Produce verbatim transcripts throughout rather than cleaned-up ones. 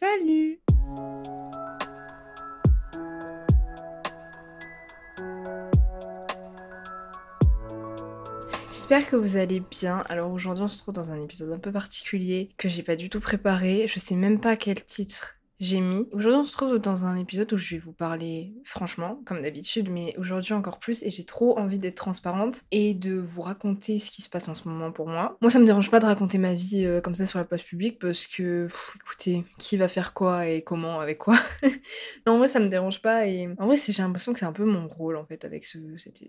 Salut! J'espère que vous allez bien. Alors aujourd'hui on se trouve dans un épisode un peu particulier que j'ai pas du tout préparé, je sais même pas quel titre j'ai mis. Aujourd'hui on se trouve dans un épisode où je vais vous parler franchement comme d'habitude, mais aujourd'hui encore plus, et j'ai trop envie d'être transparente et de vous raconter ce qui se passe en ce moment pour moi. Moi ça me dérange pas de raconter ma vie euh, comme ça sur la page publique parce que pff, écoutez, qui va faire quoi et comment avec quoi. Non, en vrai ça me dérange pas, et en vrai c'est, j'ai l'impression que c'est un peu mon rôle en fait avec ce,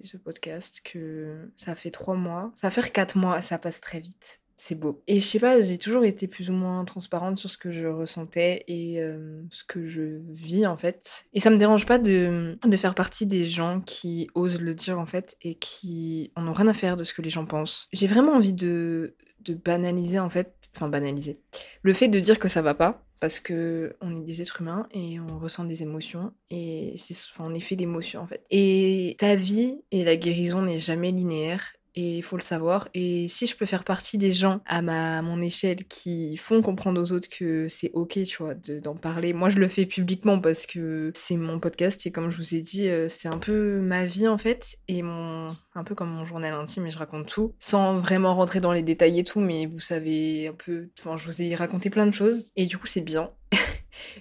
ce podcast, que ça fait trois mois, ça va faire quatre mois, ça passe très vite. C'est beau. Et je sais pas, j'ai toujours été plus ou moins transparente sur ce que je ressentais et euh, ce que je vis en fait. Et ça me dérange pas de, de faire partie des gens qui osent le dire en fait et qui en ont rien à faire de ce que les gens pensent. J'ai vraiment envie de, de banaliser en fait, enfin banaliser, le fait de dire que ça va pas. Parce que on est des êtres humains et on ressent des émotions, et c'est enfin, on est fait d'émotions en fait. Et ta vie et la guérison n'est jamais linéaire. Et il faut le savoir. Et si je peux faire partie des gens à ma à mon échelle qui font comprendre aux autres que c'est ok, tu vois, de, d'en parler. Moi, je le fais publiquement parce que c'est mon podcast et comme je vous ai dit, c'est un peu ma vie en fait, et mon un peu comme mon journal intime, et je raconte tout sans vraiment rentrer dans les détails et tout, mais vous savez un peu. Enfin, je vous ai raconté plein de choses et du coup, c'est bien.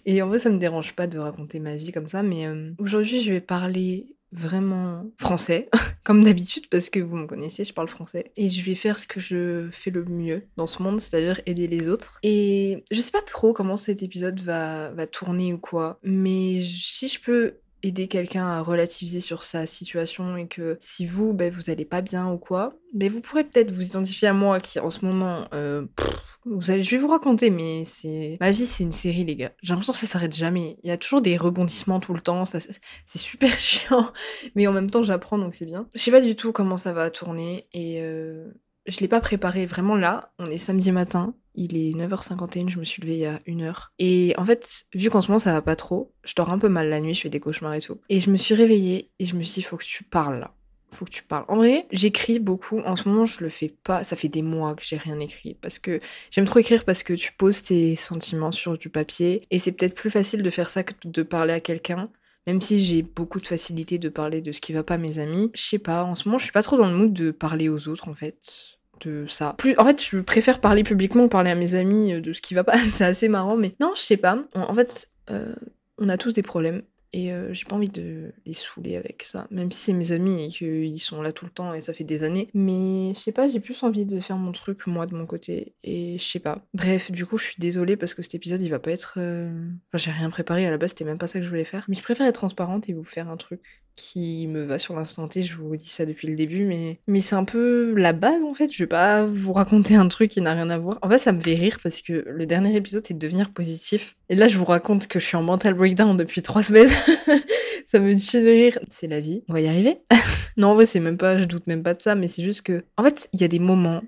Et en vrai, ça me dérange pas de raconter ma vie comme ça, mais euh, aujourd'hui, je vais parler vraiment français, comme d'habitude, parce que vous me connaissez, je parle français. Et je vais faire ce que je fais le mieux dans ce monde, c'est-à-dire aider les autres. Et je sais pas trop comment cet épisode va, va tourner ou quoi, mais si je peux aider quelqu'un à relativiser sur sa situation, et que si vous, ben, vous allez pas bien ou quoi, ben, vous pourrez peut-être vous identifier à moi qui, en ce moment, euh, pff, vous allez, je vais vous raconter, mais c'est... Ma vie, c'est une série, les gars. J'ai l'impression que ça s'arrête jamais. Il y a toujours des rebondissements tout le temps, ça, c'est super chiant, mais en même temps, j'apprends, donc c'est bien. Je sais pas du tout comment ça va tourner, et euh, je l'ai pas préparé vraiment là. On est samedi matin, il est neuf heures cinquante et une, je me suis levée il y a une heure. Et en fait, vu qu'en ce moment ça va pas trop, je dors un peu mal la nuit, je fais des cauchemars et tout. Et je me suis réveillée et je me suis dit, faut que tu parles là. Faut que tu parles. En vrai, j'écris beaucoup. En ce moment, je le fais pas. Ça fait des mois que j'ai rien écrit. Parce que j'aime trop écrire, parce que tu poses tes sentiments sur du papier. Et c'est peut-être plus facile de faire ça que de parler à quelqu'un. Même si j'ai beaucoup de facilité de parler de ce qui va pas à mes amis. Je sais pas, en ce moment, je suis pas trop dans le mood de parler aux autres en fait. De ça. Plus, en fait, je préfère parler publiquement, parler à mes amis de ce qui va pas. C'est assez marrant, mais non, je sais pas. En, en fait, euh, on a tous des problèmes et euh, j'ai pas envie de les saouler avec ça. Même si c'est mes amis et qu'ils sont là tout le temps et ça fait des années. Mais je sais pas, j'ai plus envie de faire mon truc, moi, de mon côté. Et je sais pas. Bref, du coup, je suis désolée parce que cet épisode, il va pas être... Euh... Enfin, j'ai rien préparé à la base, c'était même pas ça que je voulais faire. Mais je préfère être transparente et vous faire un truc qui me va sur l'instant T, je vous dis ça depuis le début, mais, mais c'est un peu la base en fait, je vais pas vous raconter un truc qui n'a rien à voir. En fait ça me fait rire parce que le dernier épisode c'est de devenir positif, et là je vous raconte que je suis en mental breakdown depuis trois semaines, ça me tue de rire, c'est la vie, on va y arriver. Non en vrai c'est même pas, je doute même pas de ça, mais c'est juste que, en fait il y a des moments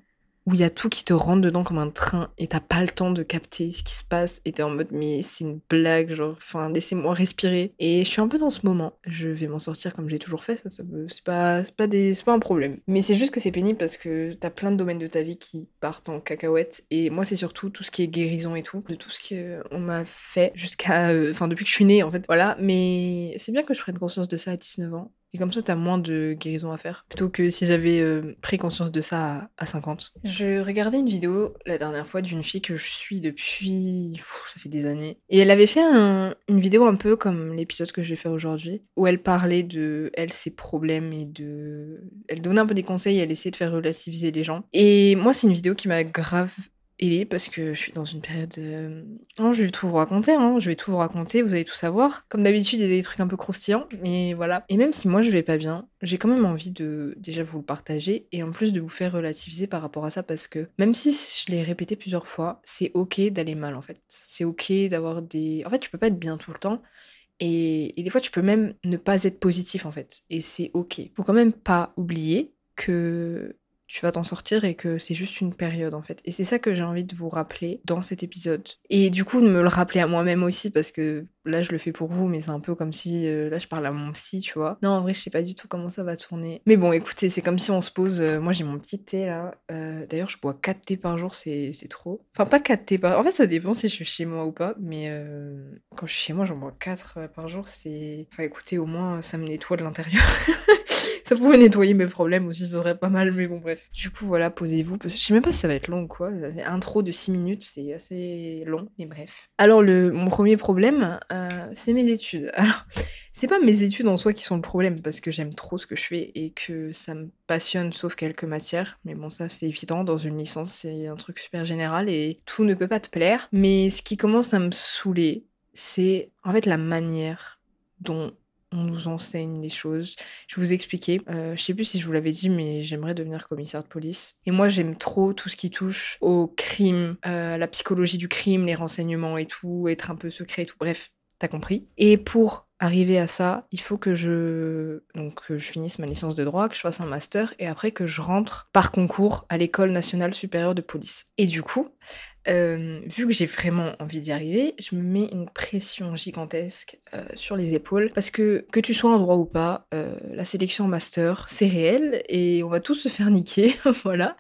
où il y a tout qui te rentre dedans comme un train et t'as pas le temps de capter ce qui se passe et t'es en mode mais c'est une blague, genre enfin laissez-moi respirer. Et je suis un peu dans ce moment, je vais m'en sortir comme j'ai toujours fait, ça, ça me, c'est pas, c'est pas des, c'est pas un problème, mais c'est juste que c'est pénible parce que t'as plein de domaines de ta vie qui partent en cacahuètes. Et moi c'est surtout tout ce qui est guérison et tout, de tout ce qu'on m'a fait jusqu'à enfin euh, depuis que je suis née en fait, voilà. Mais c'est bien que je prenne conscience de ça à dix-neuf ans. Et comme ça, t'as moins de guérison à faire. Plutôt que si j'avais euh, pris conscience de ça à, à cinquante. Je regardais une vidéo la dernière fois d'une fille que je suis depuis... Pff, ça fait des années. Et elle avait fait un, une vidéo un peu comme l'épisode que je vais faire aujourd'hui, où elle parlait de, elle, ses problèmes et de... Elle donnait un peu des conseils, elle essayait de faire relativiser les gens. Et moi, c'est une vidéo qui m'a grave... aidée parce que je suis dans une période... Euh... Non, je vais tout vous raconter, hein. Je vais tout vous raconter, vous allez tout savoir. Comme d'habitude, il y a des trucs un peu croustillants, mais voilà. Et même si moi, je vais pas bien, j'ai quand même envie de déjà vous le partager, et en plus de vous faire relativiser par rapport à ça, parce que même si je l'ai répété plusieurs fois, c'est ok d'aller mal, en fait. C'est ok d'avoir des... En fait, tu peux pas être bien tout le temps, et, et des fois, tu peux même ne pas être positif, en fait. Et c'est ok. Faut quand même pas oublier que... tu vas t'en sortir et que c'est juste une période en fait. Et c'est ça que j'ai envie de vous rappeler dans cet épisode. Et du coup de me le rappeler à moi-même aussi, parce que là je le fais pour vous, mais c'est un peu comme si euh, là je parle à mon psy, tu vois. Non, en vrai je sais pas du tout comment ça va tourner. Mais bon, écoutez, c'est comme si on se pose, euh, moi j'ai mon petit thé là. Euh, d'ailleurs je bois quatre thés par jour, c'est, c'est trop. Enfin pas quatre thés par... En fait ça dépend si je suis chez moi ou pas, mais euh, quand je suis chez moi j'en bois quatre par jour, c'est... Enfin écoutez, au moins ça me nettoie de l'intérieur. Ça pouvait nettoyer mes problèmes aussi, ça serait pas mal, mais bon bref. Du coup voilà, posez-vous, parce que je sais même pas si ça va être long ou quoi. Intro de six minutes, c'est assez long, mais bref. Alors le, mon premier problème, euh, c'est mes études. Alors, c'est pas mes études en soi qui sont le problème, parce que j'aime trop ce que je fais et que ça me passionne sauf quelques matières. Mais bon ça c'est évident, dans une licence c'est un truc super général et tout ne peut pas te plaire. Mais ce qui commence à me saouler, c'est en fait la manière dont... on nous enseigne des choses. Je vous expliquais, euh, je sais plus si je vous l'avais dit, mais j'aimerais devenir commissaire de police. Et moi, j'aime trop tout ce qui touche au crime, euh, la psychologie du crime, les renseignements et tout, être un peu secret et tout. Bref, t'as compris. Et pour arriver à ça, il faut que je... Donc, que je finisse ma licence de droit, que je fasse un master, et après que je rentre par concours à l'École nationale supérieure de police. Et du coup... Euh, vu que j'ai vraiment envie d'y arriver, je me mets une pression gigantesque euh, sur les épaules, parce que que tu sois en droit ou pas, euh, la sélection en master c'est réel et on va tous se faire niquer, voilà.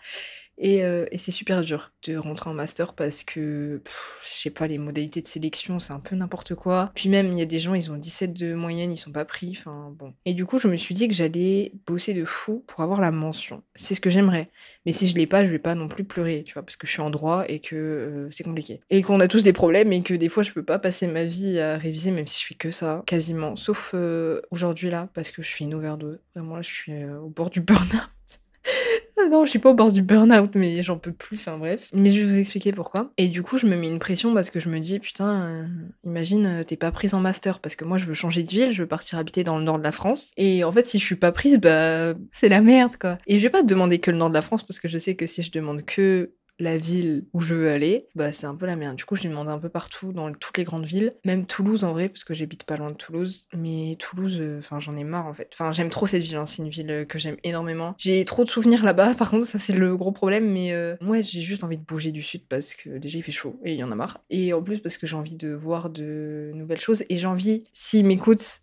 Et, euh, et c'est super dur de rentrer en master parce que, pff, je sais pas, les modalités de sélection, c'est un peu n'importe quoi. Puis même, il y a des gens, ils ont dix-sept de moyenne, ils sont pas pris, enfin bon. Et du coup, je me suis dit que j'allais bosser de fou pour avoir la mention. C'est ce que j'aimerais. Mais si je l'ai pas, je vais pas non plus pleurer, tu vois, parce que je suis en droit et que euh, c'est compliqué. Et qu'on a tous des problèmes et que des fois, je peux pas passer ma vie à réviser, même si je fais que ça, quasiment. Sauf euh, aujourd'hui là, parce que je fais une overdose. Vraiment là, je suis euh, au bord du burn-out. Non, je suis pas au bord du burn-out, mais j'en peux plus, enfin bref. Mais je vais vous expliquer pourquoi. Et du coup, je me mets une pression parce que je me dis, putain, euh, imagine, t'es pas prise en master, parce que moi, je veux changer de ville, je veux partir habiter dans le nord de la France. Et en fait, si je suis pas prise, bah, c'est la merde, quoi. Et je vais pas demander que le nord de la France, parce que je sais que si je demande que... la ville où je veux aller, bah c'est un peu la merde. Du coup, je demandais un peu partout, dans toutes les grandes villes, même Toulouse en vrai, parce que j'habite pas loin de Toulouse. Mais Toulouse, enfin, euh, j'en ai marre en fait. Enfin, j'aime trop cette ville, hein. C'est une ville que j'aime énormément. J'ai trop de souvenirs là-bas, par contre, ça c'est le gros problème. Mais euh, moi, j'ai juste envie de bouger du sud parce que déjà il fait chaud et il y en a marre. Et en plus, parce que j'ai envie de voir de nouvelles choses et j'ai envie, s'ils m'écoutent,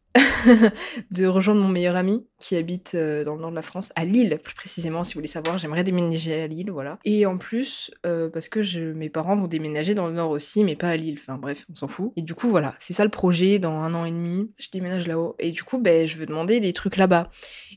de rejoindre mon meilleur ami qui habite euh, dans le nord de la France, à Lille plus précisément, si vous voulez savoir. J'aimerais déménager à Lille, voilà. Et en plus, euh, parce que je, mes parents vont déménager dans le nord aussi, mais pas à Lille, enfin bref, on s'en fout. Et du coup, voilà, c'est ça le projet, dans un an et demi, je déménage là-haut. Et du coup, ben, je veux demander des trucs là-bas.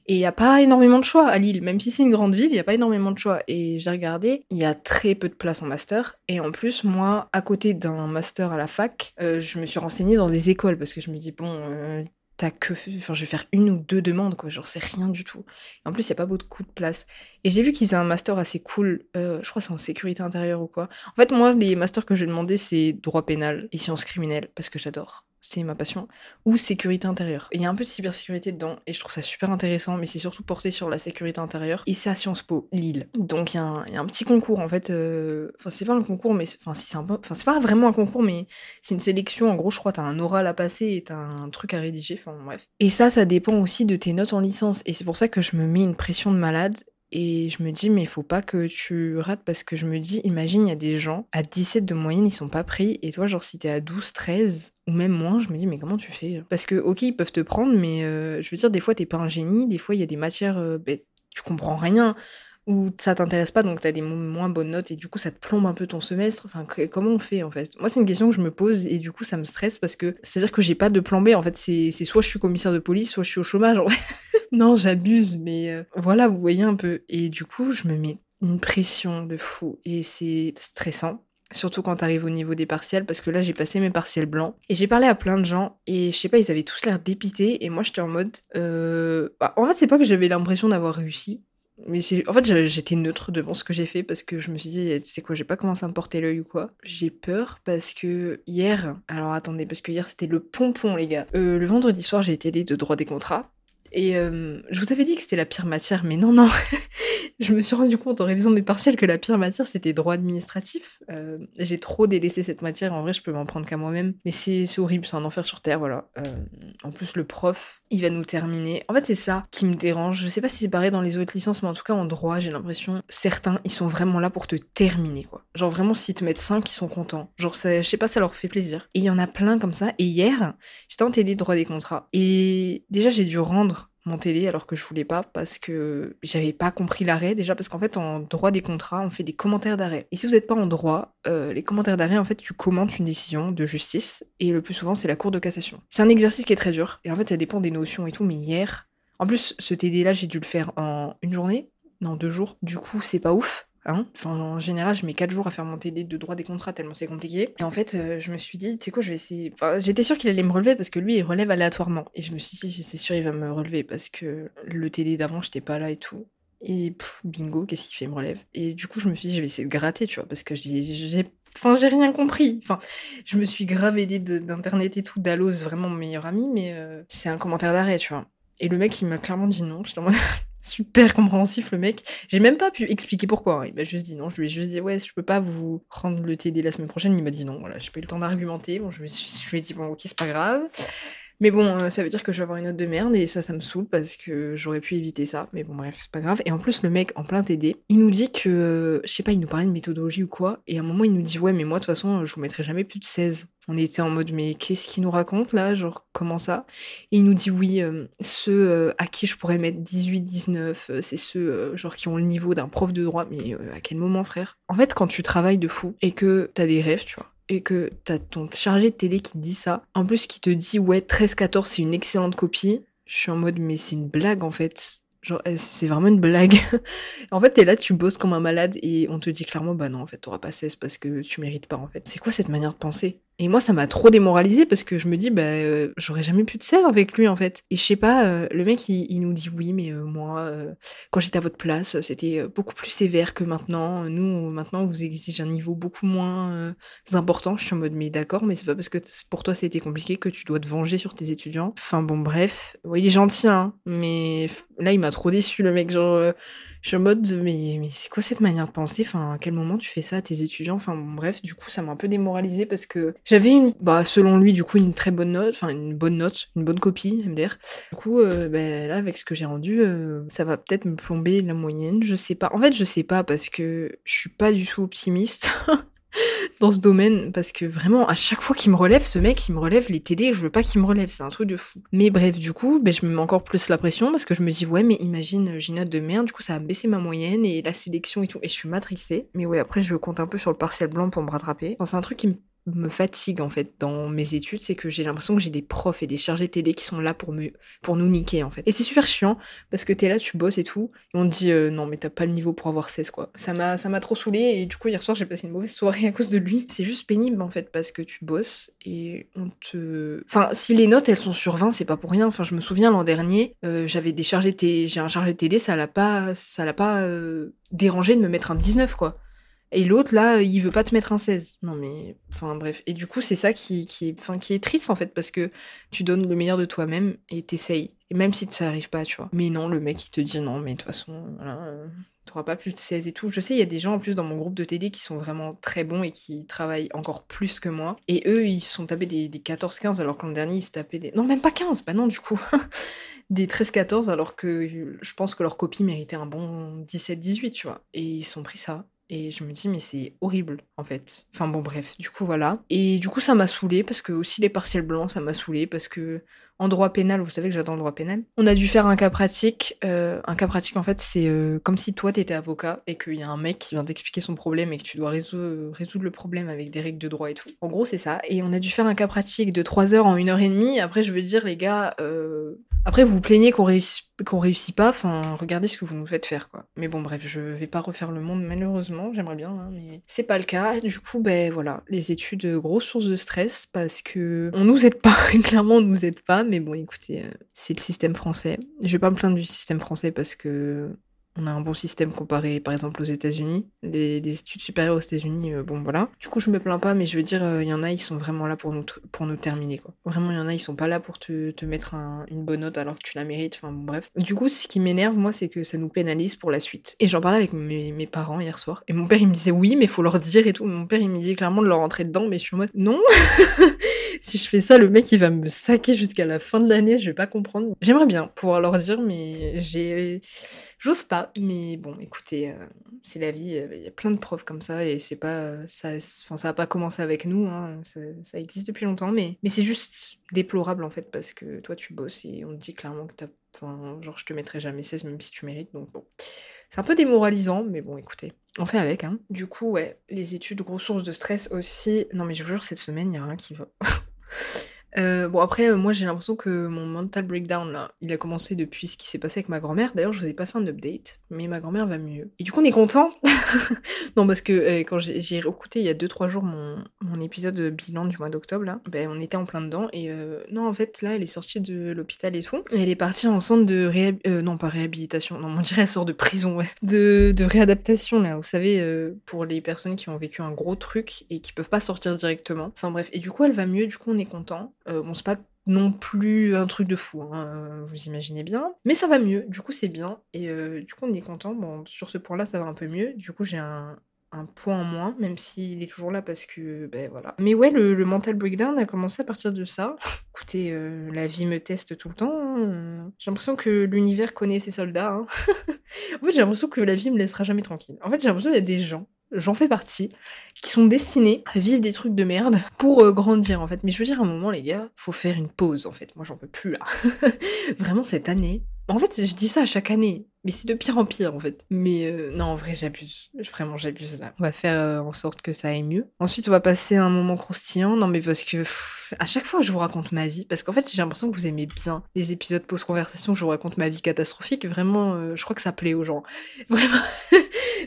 Et il n'y a pas énormément de choix à Lille, même si c'est une grande ville, il n'y a pas énormément de choix. Et j'ai regardé, il y a très peu de places en master. Et en plus, moi, à côté d'un master à la fac, euh, je me suis renseignée dans des écoles, parce que je me dis, bon... Euh, T'as que... Enfin, je vais faire une ou deux demandes, quoi. Genre, c'est rien du tout. En plus, il n'y a pas beaucoup de place. Et j'ai vu qu'ils faisaient un master assez cool. Euh, je crois que c'est en sécurité intérieure ou quoi. En fait, moi, les masters que j'ai demandé, c'est droit pénal et sciences criminelles, parce que j'adore. C'est ma passion. Ou sécurité intérieure. Il y a un peu de cybersécurité dedans, et je trouve ça super intéressant, mais c'est surtout porté sur la sécurité intérieure. Et c'est à Sciences Po, Lille. Donc, il y, y a un petit concours, en fait. Euh... Enfin, c'est pas un concours, mais... C'est... Enfin, si c'est un... enfin, c'est pas vraiment un concours, mais c'est une sélection. En gros, je crois t'as un oral à passer et t'as un truc à rédiger. Enfin, bref. Et ça, ça dépend aussi de tes notes en licence. Et c'est pour ça que je me mets une pression de malade. Et je me dis, mais faut pas que tu rates, parce que je me dis, imagine, il y a des gens à dix-sept de moyenne, ils sont pas pris, et toi, genre, si t'es à douze, treize, ou même moins, je me dis, mais comment tu fais? Parce que, ok, ils peuvent te prendre, mais euh, je veux dire, des fois, t'es pas un génie, des fois, il y a des matières, euh, bah, tu comprends rien, ou ça t'intéresse pas, donc t'as des moins bonnes notes, et du coup, ça te plombe un peu ton semestre. Enfin, que, comment on fait, en fait? Moi, c'est une question que je me pose, et du coup, ça me stresse, parce que, c'est-à-dire que j'ai pas de plan B, en fait, c'est, c'est soit je suis commissaire de police, soit je suis au chômage, en fait. Non, j'abuse, mais euh, voilà, vous voyez un peu. Et du coup, je me mets une pression de fou et c'est stressant. Surtout quand t'arrives au niveau des partiels, parce que là j'ai passé mes partiels blancs et j'ai parlé à plein de gens et je sais pas, ils avaient tous l'air dépités et moi j'étais en mode euh... bah, en fait c'est pas que j'avais l'impression d'avoir réussi, mais c'est... en fait j'étais neutre devant ce que j'ai fait, parce que je me suis dit, c'est quoi, j'ai pas commencé à me porter l'œil ou quoi. J'ai peur parce que hier, alors attendez, parce que hier c'était le pompon les gars, euh, le vendredi soir j'ai été aidée de droit des contrats. Et euh, je vous avais dit que c'était la pire matière, mais non, non. Je me suis rendu compte en révisant mes partiels que la pire matière, c'était droit administratif. Euh, j'ai trop délaissé cette matière. En vrai, je peux m'en prendre qu'à moi-même. Mais c'est, c'est horrible, c'est un enfer sur terre, voilà. Euh, en plus, le prof, il va nous terminer. En fait, c'est ça qui me dérange. Je sais pas si c'est pareil dans les autres licences, mais en tout cas, en droit, j'ai l'impression, certains, ils sont vraiment là pour te terminer, quoi. Genre, vraiment, s'ils te mettent cinq, ils sont contents. Genre, ça, je sais pas, ça leur fait plaisir. Et il y en a plein comme ça. Et hier, j'étais en T D droit des contrats. Et déjà, j'ai dû rendre mon T D alors que je voulais pas parce que j'avais pas compris l'arrêt, déjà parce qu'en fait en droit des contrats on fait des commentaires d'arrêt, et si vous n'êtes pas en droit, euh, les commentaires d'arrêt en fait tu commentes une décision de justice et le plus souvent c'est la cour de cassation. C'est un exercice qui est très dur et en fait ça dépend des notions et tout, mais hier en plus ce T D là j'ai dû le faire en une journée, non deux jours, du coup c'est pas ouf. Hein enfin, en général, je mets quatre jours à faire mon T D de droit des contrats tellement c'est compliqué. Et en fait, euh, je me suis dit, tu sais quoi, je vais essayer... Enfin, j'étais sûre qu'il allait me relever parce que lui, il relève aléatoirement. Et je me suis dit, c'est sûr, il va me relever parce que le T D d'avant, j'étais pas là et tout. Et pff, bingo, qu'est-ce qu'il fait, il me relève. Et du coup, je me suis dit, je vais essayer de gratter, tu vois, parce que j'ai... j'ai... Enfin, j'ai rien compris. Enfin, je me suis grave aidée de, d'internet et tout, d'Allos, vraiment mon meilleur ami, mais euh, c'est un commentaire d'arrêt, tu vois. Et le mec, il m'a clairement dit non. Je t'en... Super compréhensif le mec, j'ai même pas pu expliquer pourquoi, hein. Il m'a juste dit non, je lui ai juste dit ouais je peux pas vous rendre le T D la semaine prochaine, il m'a dit non, voilà, j'ai pas eu le temps d'argumenter, bon je lui, je lui ai dit bon ok c'est pas grave, mais bon ça veut dire que je vais avoir une note de merde et ça ça me saoule parce que j'aurais pu éviter ça, mais bon bref c'est pas grave. Et en plus le mec en plein T D, il nous dit que, je sais pas, il nous parlait de méthodologie ou quoi, et à un moment il nous dit ouais mais moi de toute façon je vous mettrai jamais plus de seize. On était en mode, mais qu'est-ce qu'il nous raconte, là? Genre, comment ça? Et il nous dit, oui, euh, ceux euh, à qui je pourrais mettre dix-huit, dix-neuf, euh, c'est ceux euh, genre qui ont le niveau d'un prof de droit. Mais euh, à quel moment, frère? En fait, quand tu travailles de fou et que t'as des rêves, tu vois, et que t'as ton chargé de T D qui te dit ça, en plus qui te dit, ouais, treize, quatorze, c'est une excellente copie, je suis en mode, mais c'est une blague, en fait. Genre, c'est vraiment une blague. En fait, t'es là, tu bosses comme un malade et on te dit clairement, bah non, en fait, t'auras pas seize parce que tu mérites pas, en fait. C'est quoi cette manière de penser? Et moi, ça m'a trop démoralisée parce que je me dis, bah, euh, j'aurais jamais pu de seize avec lui, en fait. Et je sais pas, euh, le mec, il, il nous dit, oui, mais euh, moi, euh, quand j'étais à votre place, c'était beaucoup plus sévère que maintenant. Nous, maintenant, vous exigez un niveau beaucoup moins euh, important. Je suis en mode, mais d'accord, mais c'est pas parce que t- pour toi, c'était compliqué que tu dois te venger sur tes étudiants. Enfin, bon, bref. Ouais, il est gentil, hein, mais là, il m'a trop déçu, le mec. Genre, euh, je suis en mode, mais, mais c'est quoi cette manière de penser? Enfin, à quel moment tu fais ça à tes étudiants? Enfin, bon, bref, du coup, ça m'a un peu démoralisée parce que j'avais une, bah selon lui du coup une très bonne note, enfin une bonne note, une bonne copie, M D R. Du coup, euh, bah, là avec ce que j'ai rendu, euh, ça va peut-être me plomber la moyenne, je sais pas. En fait, je sais pas parce que je suis pas du tout optimiste dans ce domaine parce que vraiment à chaque fois qu'il me relève, ce mec, il me relève les T D, je veux pas qu'il me relève, c'est un truc de fou. Mais bref, du coup, bah, je me mets encore plus la pression parce que je me dis ouais mais imagine j'ai une note de merde, du coup ça va baisser ma moyenne et la sélection et tout, et je suis matrixée. Mais ouais après je compte un peu sur le partiel blanc pour me rattraper. Enfin, c'est un truc qui me me fatigue en fait dans mes études, c'est que j'ai l'impression que j'ai des profs et des chargés T D qui sont là pour me pour nous niquer en fait, et c'est super chiant parce que t'es là, tu bosses et tout, et on te dit euh, non mais t'as pas le niveau pour avoir seize quoi. Ça m'a ça m'a trop saoulée, et du coup hier soir j'ai passé une mauvaise soirée à cause de lui. C'est juste pénible en fait parce que tu bosses et on te enfin si les notes elles sont sur vingt c'est pas pour rien. Enfin je me souviens l'an dernier euh, j'avais des chargés T D, j'ai un chargé T D, ça l'a pas ça l'a pas euh, dérangé de me mettre un dix-neuf quoi. Et l'autre, là, il veut pas te mettre un seize. Non mais... Enfin bref. Et du coup, c'est ça qui, qui, enfin, qui est triste, en fait, parce que tu donnes le meilleur de toi-même et t'essayes. Et même si ça arrive pas, tu vois. Mais non, le mec, il te dit non, mais de toute façon, voilà, euh, t'auras pas plus de seize et tout. Je sais, il y a des gens, en plus, dans mon groupe de T D qui sont vraiment très bons et qui travaillent encore plus que moi. Et eux, ils se sont tapés des, des quatorze quinze, alors que l'an dernier, ils se tapaient des... Non, même pas quinze, bah non, du coup. Des treize quatorze, alors que je pense que leur copie méritait un bon dix-sept dix-huit, tu vois. Et ils se sont pris ça. Et je me dis, mais c'est horrible, en fait. Enfin bon, bref, du coup, voilà. Et du coup, ça m'a saoulée, parce que aussi les partiels blancs, ça m'a saoulée, parce que en droit pénal, vous savez que j'adore le droit pénal, on a dû faire un cas pratique. Euh, un cas pratique, en fait, c'est euh, comme si toi, t'étais avocat, et qu'il y a un mec qui vient t'expliquer son problème, et que tu dois réso- résoudre le problème avec des règles de droit et tout. En gros, c'est ça. Et on a dû faire un cas pratique de trois heures en une heure trente. Après, je veux dire, les gars... Euh... Après, vous vous plaignez qu'on réussit, qu'on réussit pas, enfin, regardez ce que vous nous faites faire, quoi. Mais bon, bref, je vais pas refaire le monde, malheureusement, j'aimerais bien, hein, mais c'est pas le cas. Du coup, ben voilà, les études, grosse source de stress, parce que on nous aide pas, clairement, on nous aide pas, mais bon, écoutez, euh, c'est le système français. Je vais pas me plaindre du système français parce que On a un bon système comparé, par exemple, aux États-Unis. Les, les études supérieures aux États-Unis, euh, bon, voilà. Du coup, je me plains pas, mais je veux dire, il euh, y en a, ils sont vraiment là pour nous, t- pour nous terminer, quoi. Vraiment, il y en a, ils sont pas là pour te, te mettre un, une bonne note alors que tu la mérites, enfin, bon, bref. Du coup, ce qui m'énerve, moi, c'est que ça nous pénalise pour la suite. Et j'en parlais avec mes, mes parents hier soir, et mon père, il me disait, oui, mais faut leur dire et tout. Mon père, il me disait clairement de leur rentrer dedans, mais je suis en mode, non. Si je fais ça, le mec, il va me saquer jusqu'à la fin de l'année, je vais pas comprendre. J'aimerais bien pouvoir leur dire, mais j'ai... J'ose pas, mais bon, écoutez, euh, c'est la vie, il y a plein de profs comme ça, et c'est pas... ça enfin, ça a pas commencé avec nous, hein, ça, ça existe depuis longtemps, mais, mais c'est juste déplorable, en fait, parce que toi, tu bosses, et on te dit clairement que t'as... Enfin, genre, je te mettrai jamais seize, même si tu mérites, donc bon. C'est un peu démoralisant, mais bon, écoutez... On fait avec, hein. Du coup, ouais, les études, grosse source de stress aussi. Non, mais je vous jure, cette semaine, il y a rien qui va. euh, bon, après, euh, moi, j'ai l'impression que mon mental breakdown, là, il a commencé depuis ce qui s'est passé avec ma grand-mère. D'ailleurs, je vous ai pas fait un update, mais ma grand-mère va mieux. Et du coup, on est content. Non, parce que euh, quand j'ai, j'ai réécouté il y a deux trois jours mon, mon épisode bilan du mois d'octobre, là, ben, on était en plein dedans. Et euh, non, en fait, là, elle est sortie de l'hôpital et tout. Et elle est partie en centre de réhab... Euh, non, pas réhabilitation. Non, on dirait elle sort de prison, ouais. De, de réadaptation, là. Vous savez, euh, pour les personnes qui ont vécu un gros truc et qui peuvent pas sortir directement. Enfin bref. Et du coup, elle va mieux. Du coup, on est content. Euh, bon, c'est pas... non plus un truc de fou, hein, vous imaginez bien. Mais ça va mieux, du coup c'est bien, et euh, du coup on est content. Bon, sur ce point-là, ça va un peu mieux, du coup j'ai un, un point en moins, même s'il est toujours là parce que, ben voilà. Mais ouais, le, le mental breakdown a commencé à partir de ça. Écoutez, euh, la vie me teste tout le temps, hein. J'ai l'impression que l'univers connaît ses soldats, hein. En fait, j'ai l'impression que la vie me laissera jamais tranquille. En fait, j'ai l'impression qu'il y a des gens, j'en fais partie, qui sont destinés à vivre des trucs de merde pour euh, grandir, en fait. Mais je veux dire, à un moment, les gars, faut faire une pause, en fait. Moi, j'en peux plus, là. Vraiment, cette année... En fait, je dis ça à chaque année, mais c'est de pire en pire, en fait. Mais euh, non, en vrai, j'abuse. Vraiment, j'abuse, là. On va faire euh, en sorte que ça aille mieux. Ensuite, on va passer à un moment croustillant. Non, mais parce que... Pff, à chaque fois, je vous raconte ma vie. Parce qu'en fait, j'ai l'impression que vous aimez bien les épisodes post-conversation où je vous raconte ma vie catastrophique. Vraiment, euh, je crois que ça plaît aux gens. Vraiment...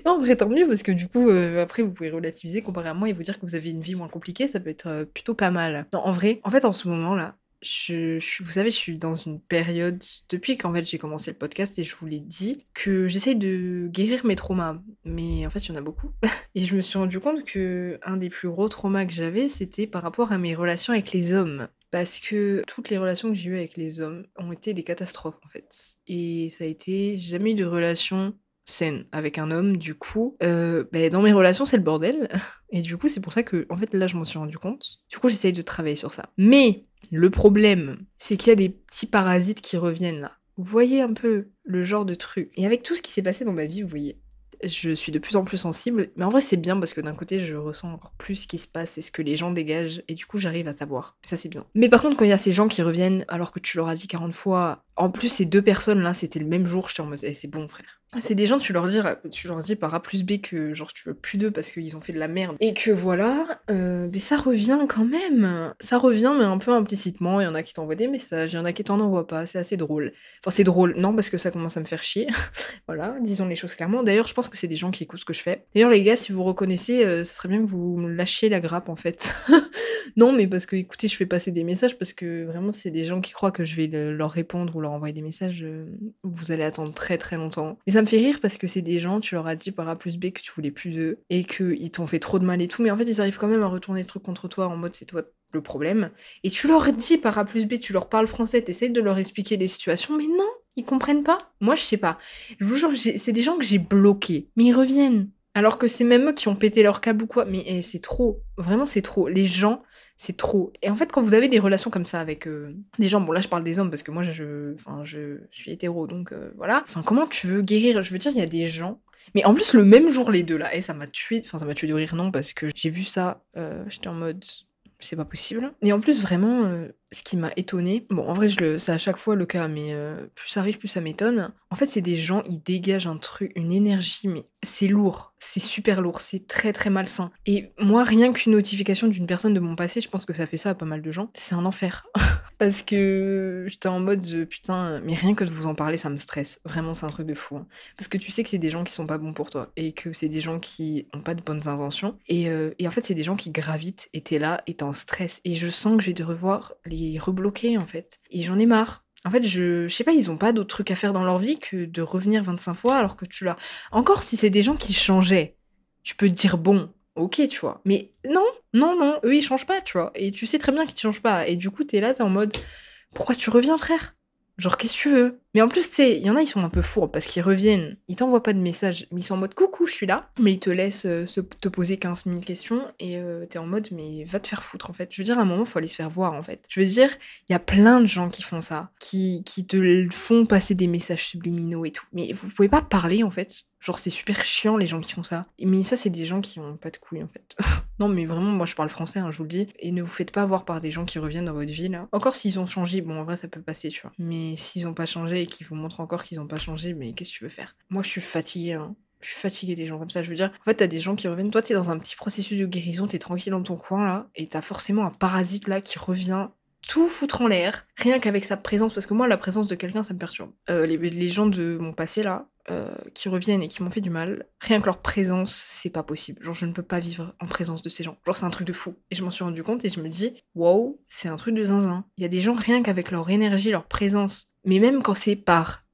Non, en vrai, tant mieux, parce que du coup, euh, après, vous pouvez relativiser, comparer à moi, et vous dire que vous avez une vie moins compliquée, ça peut être euh, plutôt pas mal. Non, en vrai, en fait, en ce moment-là, je, je, vous savez, je suis dans une période, depuis qu'en fait j'ai commencé le podcast, et je vous l'ai dit, que j'essaye de guérir mes traumas. Mais en fait, il y en a beaucoup. Et je me suis rendu compte que un des plus gros traumas que j'avais, c'était par rapport à mes relations avec les hommes. Parce que toutes les relations que j'ai eues avec les hommes ont été des catastrophes, en fait. Et ça a été... J'ai jamais eu de relation... saine avec un homme, du coup euh, bah, dans mes relations c'est le bordel, et du coup c'est pour ça que en fait là je m'en suis rendu compte, du coup j'essaye de travailler sur ça. Mais le problème c'est qu'il y a des petits parasites qui reviennent là, vous voyez un peu le genre de truc, et avec tout ce qui s'est passé dans ma vie, vous voyez, je suis de plus en plus sensible. Mais en vrai c'est bien, parce que d'un côté je ressens encore plus ce qui se passe et ce que les gens dégagent, et du coup j'arrive à savoir, ça c'est bien. Mais par contre quand il y a ces gens qui reviennent alors que tu leur as dit quarante fois, en plus ces deux personnes là c'était le même jour, je suis en mode eh, c'est bon frère. C'est des gens, tu leur dis, tu leur dis par A plus B que genre tu veux plus d'eux parce qu'ils ont fait de la merde, et que voilà, euh, mais ça revient quand même, ça revient mais un peu implicitement, il y en a qui t'envoient des messages, il y en a qui t'en envoient pas, c'est assez drôle. Enfin c'est drôle, non parce que ça commence à me faire chier, voilà, disons les choses clairement. D'ailleurs je pense que c'est des gens qui écoutent ce que je fais. D'ailleurs les gars, si vous reconnaissez, euh, ça serait bien que vous me lâchiez la grappe en fait. Non mais parce que écoutez, je fais passer des messages parce que vraiment c'est des gens qui croient que je vais le, leur répondre ou leur envoyer des messages, euh, vous allez attendre très très longtemps. Et ça me fait rire parce que c'est des gens, tu leur as dit par A plus B que tu voulais plus d'eux et qu'ils t'ont fait trop de mal et tout, mais en fait ils arrivent quand même à retourner le truc contre toi en mode c'est toi le problème. Et tu leur dis par A plus B, tu leur parles français, t'essayes de leur expliquer les situations, mais non, ils comprennent pas. Moi je sais pas, je vous jure, j'ai... c'est des gens que j'ai bloqués, mais ils reviennent. Alors que c'est même eux qui ont pété leur câble ou quoi. Mais eh, c'est trop, vraiment c'est trop. Les gens, c'est trop. Et en fait, quand vous avez des relations comme ça avec euh, des gens... Bon là, je parle des hommes parce que moi, je, enfin, je suis hétéro, donc euh, voilà. Enfin, comment tu veux guérir? Je veux dire, il y a des gens... Mais en plus, le même jour, les deux là. Et ça m'a tué, enfin ça m'a tué de rire, non, parce que j'ai vu ça, euh, j'étais en mode... c'est pas possible. Et en plus, vraiment, euh, ce qui m'a étonnée... Bon, en vrai, je le... c'est à chaque fois le cas, mais euh, plus ça arrive, plus ça m'étonne. En fait, c'est des gens, ils dégagent un truc, une énergie, mais c'est lourd. C'est super lourd. C'est très, très malsain. Et moi, rien qu'une notification d'une personne de mon passé, je pense que ça fait ça à pas mal de gens, c'est un enfer. Parce que j'étais en mode, euh, putain, mais rien que de vous en parler, ça me stresse. Vraiment, c'est un truc de fou, hein. Parce que tu sais que c'est des gens qui sont pas bons pour toi, et que c'est des gens qui ont pas de bonnes intentions. Et, euh, et en fait, c'est des gens qui gravitent, et t'es là, et t'es en stress. Et je sens que je vais devoir les rebloquer, en fait. Et j'en ai marre. En fait, je, je sais pas, ils ont pas d'autres trucs à faire dans leur vie que de revenir vingt-cinq fois alors que tu l'as... Encore, si c'est des gens qui changeaient, tu peux te dire, bon, ok, tu vois. Mais non, non, non, eux, ils changent pas, tu vois. Et tu sais très bien qu'ils changent pas. Et du coup, t'es là, t'es en mode, pourquoi tu reviens, frère ? Genre, qu'est-ce que tu veux ? Mais en plus, tu sais, il y en a, ils sont un peu fourbes parce qu'ils reviennent, ils t'envoient pas de message, mais ils sont en mode, coucou, je suis là. Mais ils te laissent euh, se, te poser quinze mille questions et euh, t'es en mode, mais va te faire foutre, en fait. Je veux dire, à un moment, faut aller se faire voir, en fait. Je veux dire, il y a plein de gens qui font ça, qui, qui te font passer des messages subliminaux et tout. Mais vous pouvez pas parler, en fait. Genre, c'est super chiant, les gens qui font ça. Mais ça, c'est des gens qui ont pas de couilles, en fait. Non, mais vraiment, moi, je parle français, hein, je vous le dis. Et ne vous faites pas voir par des gens qui reviennent dans votre vie, là. Encore s'ils ont changé, bon, en vrai, ça peut passer, tu vois. Mais s'ils ont pas changé et qu'ils vous montrent encore qu'ils ont pas changé, mais qu'est-ce que tu veux faire ? Moi, je suis fatiguée, hein. Je suis fatiguée des gens comme ça. Je veux dire, en fait, t'as des gens qui reviennent. Toi, t'es dans un petit processus de guérison, t'es tranquille dans ton coin, là. Et t'as forcément un parasite, là, qui revient... tout foutre en l'air, rien qu'avec sa présence, parce que moi, la présence de quelqu'un, ça me perturbe. Euh, les, les gens de mon passé, là, euh, qui reviennent et qui m'ont fait du mal, rien que leur présence, c'est pas possible. Genre, je ne peux pas vivre en présence de ces gens. Genre, c'est un truc de fou. Et je m'en suis rendu compte et je me dis, wow, c'est un truc de zinzin. Il y a des gens, rien qu'avec leur énergie, leur présence, mais même quand c'est par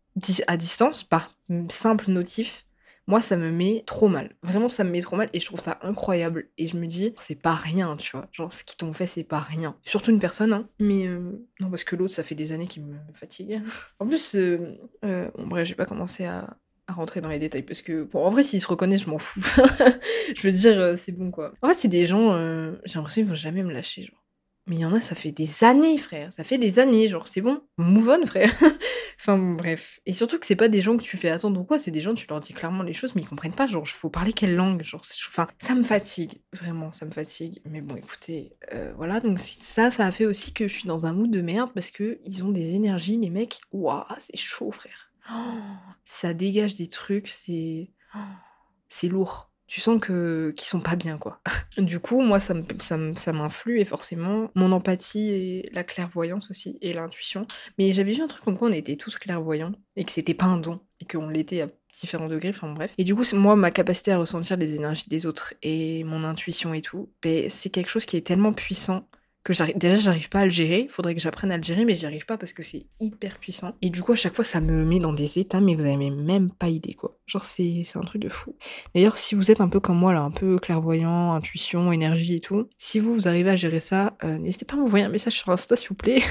à distance, par simple notif, moi, ça me met trop mal. Vraiment, ça me met trop mal et je trouve ça incroyable. Et je me dis, c'est pas rien, tu vois. Genre, ce qu'ils t'ont fait, c'est pas rien. Surtout une personne, hein. Mais euh... non, parce que l'autre, ça fait des années qu'il me fatigue. En plus, euh... Euh... bon, bref, j'ai pas commencé à... à rentrer dans les détails parce que, bon, en vrai, s'ils se reconnaissent, je m'en fous. Je veux dire, c'est bon, quoi. En fait, c'est des gens, euh... j'ai l'impression qu'ils vont jamais me lâcher, genre. Mais il y en a, ça fait des années, frère. Ça fait des années, genre, c'est bon. Move on, frère. Enfin, bon, bref. Et surtout que c'est pas des gens que tu fais attendre ou quoi. C'est des gens, tu leur dis clairement les choses, mais ils comprennent pas. Genre, faut parler quelle langue. Genre, enfin, ça me fatigue. Vraiment, ça me fatigue. Mais bon, écoutez, euh, voilà. Donc ça, ça a fait aussi que je suis dans un mood de merde parce que ils ont des énergies, les mecs. Waouh, c'est chaud, frère. Oh, ça dégage des trucs, c'est... Oh, c'est lourd. Tu sens que qu'ils sont pas bien, quoi. Du coup, moi, ça, me, ça, me, ça m'influe, et forcément, mon empathie et la clairvoyance aussi, et l'intuition. Mais j'avais vu un truc comme quoi on était tous clairvoyants, et que c'était pas un don, et qu'on l'était à différents degrés, enfin bref. Et du coup, moi, ma capacité à ressentir les énergies des autres, et mon intuition et tout, ben, c'est quelque chose qui est tellement puissant, que j'arrive, déjà j'arrive pas à le gérer, faudrait que j'apprenne à le gérer, mais j'y arrive pas parce que c'est hyper puissant. Et du coup, à chaque fois, ça me met dans des états, mais vous avez même pas idée, quoi. Genre, c'est, c'est un truc de fou. D'ailleurs, si vous êtes un peu comme moi, là, un peu clairvoyant, intuition, énergie et tout, si vous, vous arrivez à gérer ça, euh, n'hésitez pas à m'envoyer un message sur Insta, s'il vous plaît.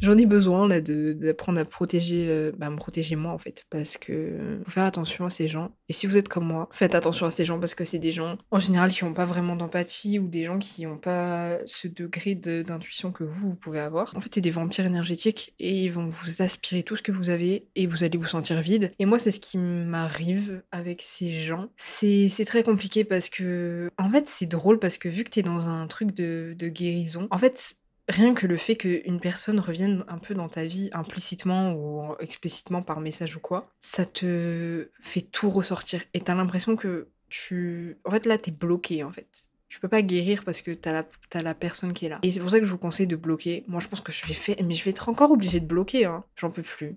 J'en ai besoin, là, de, d'apprendre à protéger, euh, bah, me protéger moi, en fait, parce que faut faire attention à ces gens. Et si vous êtes comme moi, faites attention à ces gens, parce que c'est des gens, en général, qui ont pas vraiment d'empathie, ou des gens qui ont pas ce degré De, d'intuition que vous, vous pouvez avoir. En fait, c'est des vampires énergétiques et ils vont vous aspirer tout ce que vous avez et vous allez vous sentir vide. Et moi, c'est ce qui m'arrive avec ces gens. C'est, c'est très compliqué parce que... En fait, c'est drôle parce que vu que t'es dans un truc de, de guérison, en fait... Rien que le fait qu'une personne revienne un peu dans ta vie implicitement ou explicitement par message ou quoi, ça te fait tout ressortir et t'as l'impression que tu... En fait, là, t'es bloqué, en fait. Tu peux pas guérir parce que t'as la, t'as la personne qui est là. Et c'est pour ça que je vous conseille de bloquer. Moi, je pense que je vais faire... Mais je vais être encore obligée de bloquer, hein. J'en peux plus.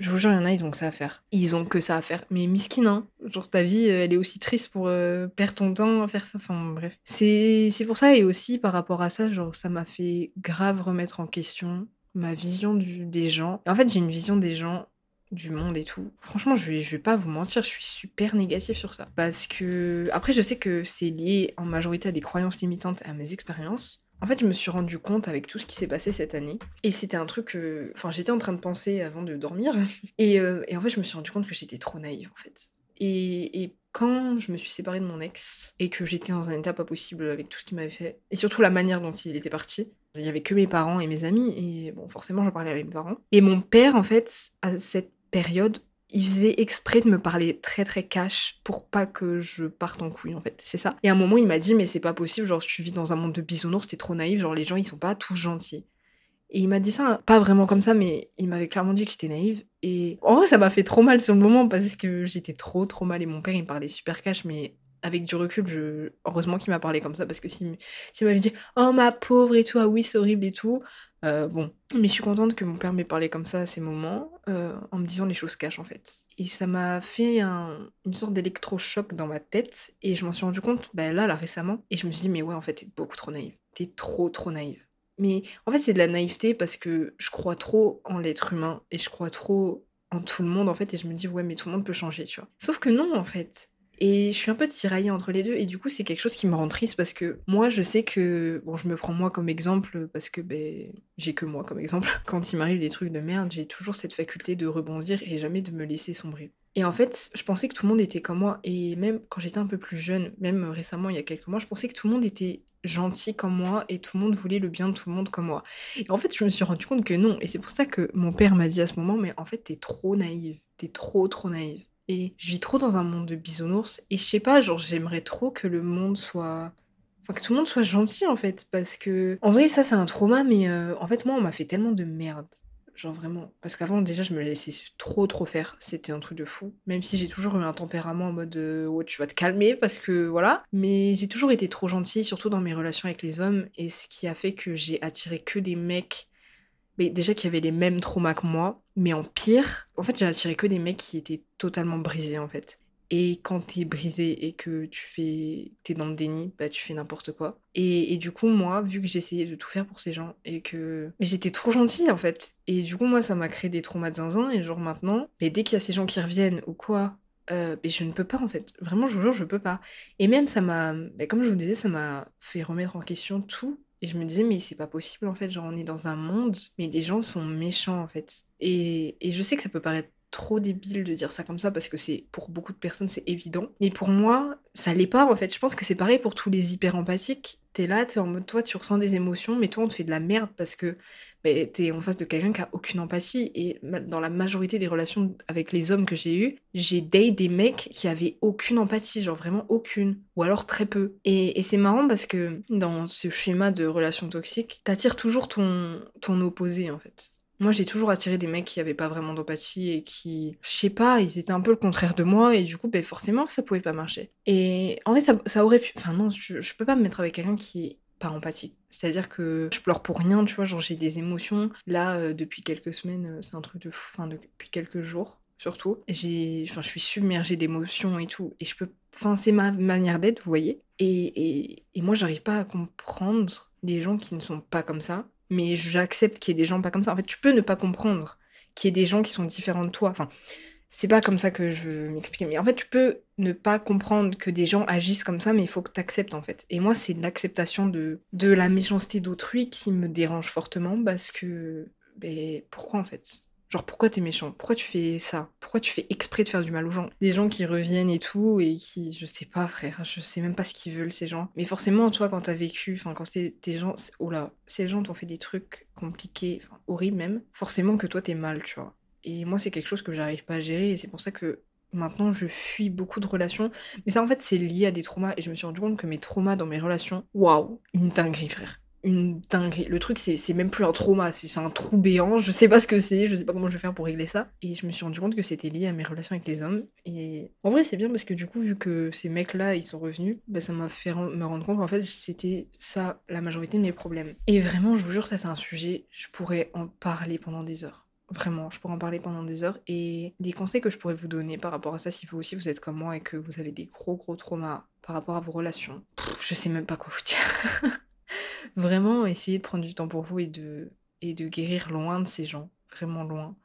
Je vous jure, il y en a, ils ont que ça à faire. Ils ont que ça à faire. Mais miskine, hein. Genre, ta vie, elle est aussi triste pour euh, perdre ton temps à faire ça. Enfin, bref. C'est, c'est pour ça. Et aussi, par rapport à ça, genre, ça m'a fait grave remettre en question ma vision du, des gens. En fait, j'ai une vision des gens... du monde et tout. Franchement, je vais, je vais pas vous mentir, je suis super négative sur ça. Parce que... Après, je sais que c'est lié en majorité à des croyances limitantes et à mes expériences. En fait, je me suis rendu compte avec tout ce qui s'est passé cette année. Et c'était un truc que... Enfin, j'étais en train de penser avant de dormir. Et, euh, et en fait, je me suis rendu compte que j'étais trop naïve, en fait. Et... et... Quand je me suis séparée de mon ex et que j'étais dans un état pas possible avec tout ce qu'il m'avait fait, et surtout la manière dont il était parti, il y avait que mes parents et mes amis, et bon, forcément, j'en parlais avec mes parents. Et mon père, en fait, à cette période, il faisait exprès de me parler très très cash pour pas que je parte en couille, en fait, c'est ça. Et à un moment, il m'a dit, mais c'est pas possible, genre, tu vis dans un monde de bisounours, t'es trop naïf, genre, les gens, ils sont pas tous gentils. Et il m'a dit ça, pas vraiment comme ça, mais il m'avait clairement dit que j'étais naïve. Et en vrai, ça m'a fait trop mal sur le moment parce que j'étais trop, trop mal. Et mon père, il me parlait super cash, mais avec du recul, je... heureusement qu'il m'a parlé comme ça parce que s'il m'avait dit « Oh, ma pauvre et tout, ah oui, c'est horrible et tout euh, », bon. Mais je suis contente que mon père m'ait parlé comme ça à ces moments, euh, en me disant les choses cash, en fait. Et ça m'a fait un... une sorte d'électrochoc dans ma tête et je m'en suis rendu compte, ben là, là, récemment. Et je me suis dit « Mais ouais, en fait, t'es beaucoup trop naïve. T'es trop, trop naïve. » Mais en fait, c'est de la naïveté parce que je crois trop en l'être humain et je crois trop en tout le monde, en fait, et je me dis, ouais, mais tout le monde peut changer, tu vois. Sauf que non, en fait. Et je suis un peu tiraillée entre les deux, et du coup, c'est quelque chose qui me rend triste parce que moi, je sais que... Bon, je me prends moi comme exemple parce que, ben, j'ai que moi comme exemple. Quand il m'arrive des trucs de merde, j'ai toujours cette faculté de rebondir et jamais de me laisser sombrer. Et en fait, je pensais que tout le monde était comme moi, et même quand j'étais un peu plus jeune, même récemment, il y a quelques mois, je pensais que tout le monde était gentil comme moi et tout le monde voulait le bien de tout le monde comme moi. Et en fait, je me suis rendu compte que non, et c'est pour ça que mon père m'a dit à ce moment, mais en fait, t'es trop naïve, t'es trop trop naïve. Et je vis trop dans un monde de bisounours, et je sais pas, genre j'aimerais trop que le monde soit... Enfin, que tout le monde soit gentil en fait, parce que... En vrai, ça c'est un trauma, mais euh, en fait, moi, on m'a fait tellement de merde. Genre vraiment, parce qu'avant déjà je me laissais trop trop faire, c'était un truc de fou, même si j'ai toujours eu un tempérament en mode euh, oh tu vas te calmer parce que voilà, mais j'ai toujours été trop gentille, surtout dans mes relations avec les hommes, et ce qui a fait que j'ai attiré que des mecs, mais déjà qui avaient les mêmes traumas que moi, mais en pire, en fait j'ai attiré que des mecs qui étaient totalement brisés en fait. Et quand t'es brisé et que tu fais... t'es dans le déni, bah tu fais n'importe quoi. Et, et du coup, moi, vu que j'essayais de tout faire pour ces gens et que... Mais j'étais trop gentille, en fait. Et du coup, moi, ça m'a créé des traumas de zinzin. Et genre maintenant, mais dès qu'il y a ces gens qui reviennent ou quoi, euh, mais je ne peux pas, en fait. Vraiment, je vous jure, je peux pas. Et même, ça m'a... Bah, comme je vous disais, ça m'a fait remettre en question tout. Et je me disais, mais c'est pas possible, en fait. Genre, on est dans un monde, mais les gens sont méchants, en fait. Et, et je sais que ça peut paraître trop débile de dire ça comme ça parce que c'est pour beaucoup de personnes c'est évident, mais pour moi ça l'est pas en fait. Je pense que c'est pareil pour tous les hyper empathiques, t'es là, t'es en mode toi tu ressens des émotions mais toi on te fait de la merde parce que bah, t'es en face de quelqu'un qui a aucune empathie. Et dans la majorité des relations avec les hommes que j'ai eues, j'ai date des mecs qui avaient aucune empathie, genre vraiment aucune, ou alors très peu. Et, et c'est marrant parce que dans ce schéma de relations toxiques, t'attires toujours ton, ton opposé en fait. Moi, j'ai toujours attiré des mecs qui avaient pas vraiment d'empathie et qui, je sais pas, ils étaient un peu le contraire de moi et du coup, ben forcément, ça pouvait pas marcher. Et en vrai, ça, ça aurait pu... Enfin non, je, je peux pas me mettre avec quelqu'un qui est pas empathique. C'est-à-dire que je pleure pour rien, tu vois, genre j'ai des émotions. Là, euh, depuis quelques semaines, c'est un truc de fou, enfin depuis quelques jours surtout. J'ai, enfin, je suis submergée d'émotions et tout. Et je peux... Enfin, c'est ma manière d'être, vous voyez. Et, et, et moi, j'arrive pas à comprendre les gens qui ne sont pas comme ça. Mais j'accepte qu'il y ait des gens pas comme ça. En fait, tu peux ne pas comprendre qu'il y ait des gens qui sont différents de toi. Enfin, c'est pas comme ça que je veux m'expliquer. Mais en fait, tu peux ne pas comprendre que des gens agissent comme ça, mais il faut que t'acceptes, en fait. Et moi, c'est l'acceptation de, de la méchanceté d'autrui qui me dérange fortement parce que... Ben, pourquoi, en fait ? Genre, pourquoi t'es méchant ? Pourquoi tu fais ça ? Pourquoi tu fais exprès de faire du mal aux gens ? Des gens qui reviennent et tout, et qui... Je sais pas, frère, je sais même pas ce qu'ils veulent, ces gens. Mais forcément, toi, quand t'as vécu, enfin, quand t'es, tes gens... Oh là, ces gens t'ont fait des trucs compliqués, enfin, horribles même. Forcément que toi, t'es mal, tu vois. Et moi, c'est quelque chose que j'arrive pas à gérer, et c'est pour ça que maintenant, je fuis beaucoup de relations. Mais ça, en fait, c'est lié à des traumas, et je me suis rendu compte que mes traumas dans mes relations... Waouh, une dinguerie, frère. Une dinguerie. Le truc, c'est, c'est même plus un trauma, c'est, c'est un trou béant, je sais pas ce que c'est, je sais pas comment je vais faire pour régler ça. Et je me suis rendu compte que c'était lié à mes relations avec les hommes. Et en vrai, c'est bien parce que du coup, vu que ces mecs-là, ils sont revenus, bah, ça m'a fait me rendre compte qu'en fait, c'était ça, la majorité de mes problèmes. Et vraiment, je vous jure, ça, c'est un sujet, je pourrais en parler pendant des heures. Vraiment, je pourrais en parler pendant des heures. Et les conseils que je pourrais vous donner par rapport à ça, si vous aussi, vous êtes comme moi et que vous avez des gros, gros traumas par rapport à vos relations, pff, je sais même pas quoi vous dire. Vraiment, essayez de prendre du temps pour vous et de, et de guérir loin de ces gens, vraiment loin.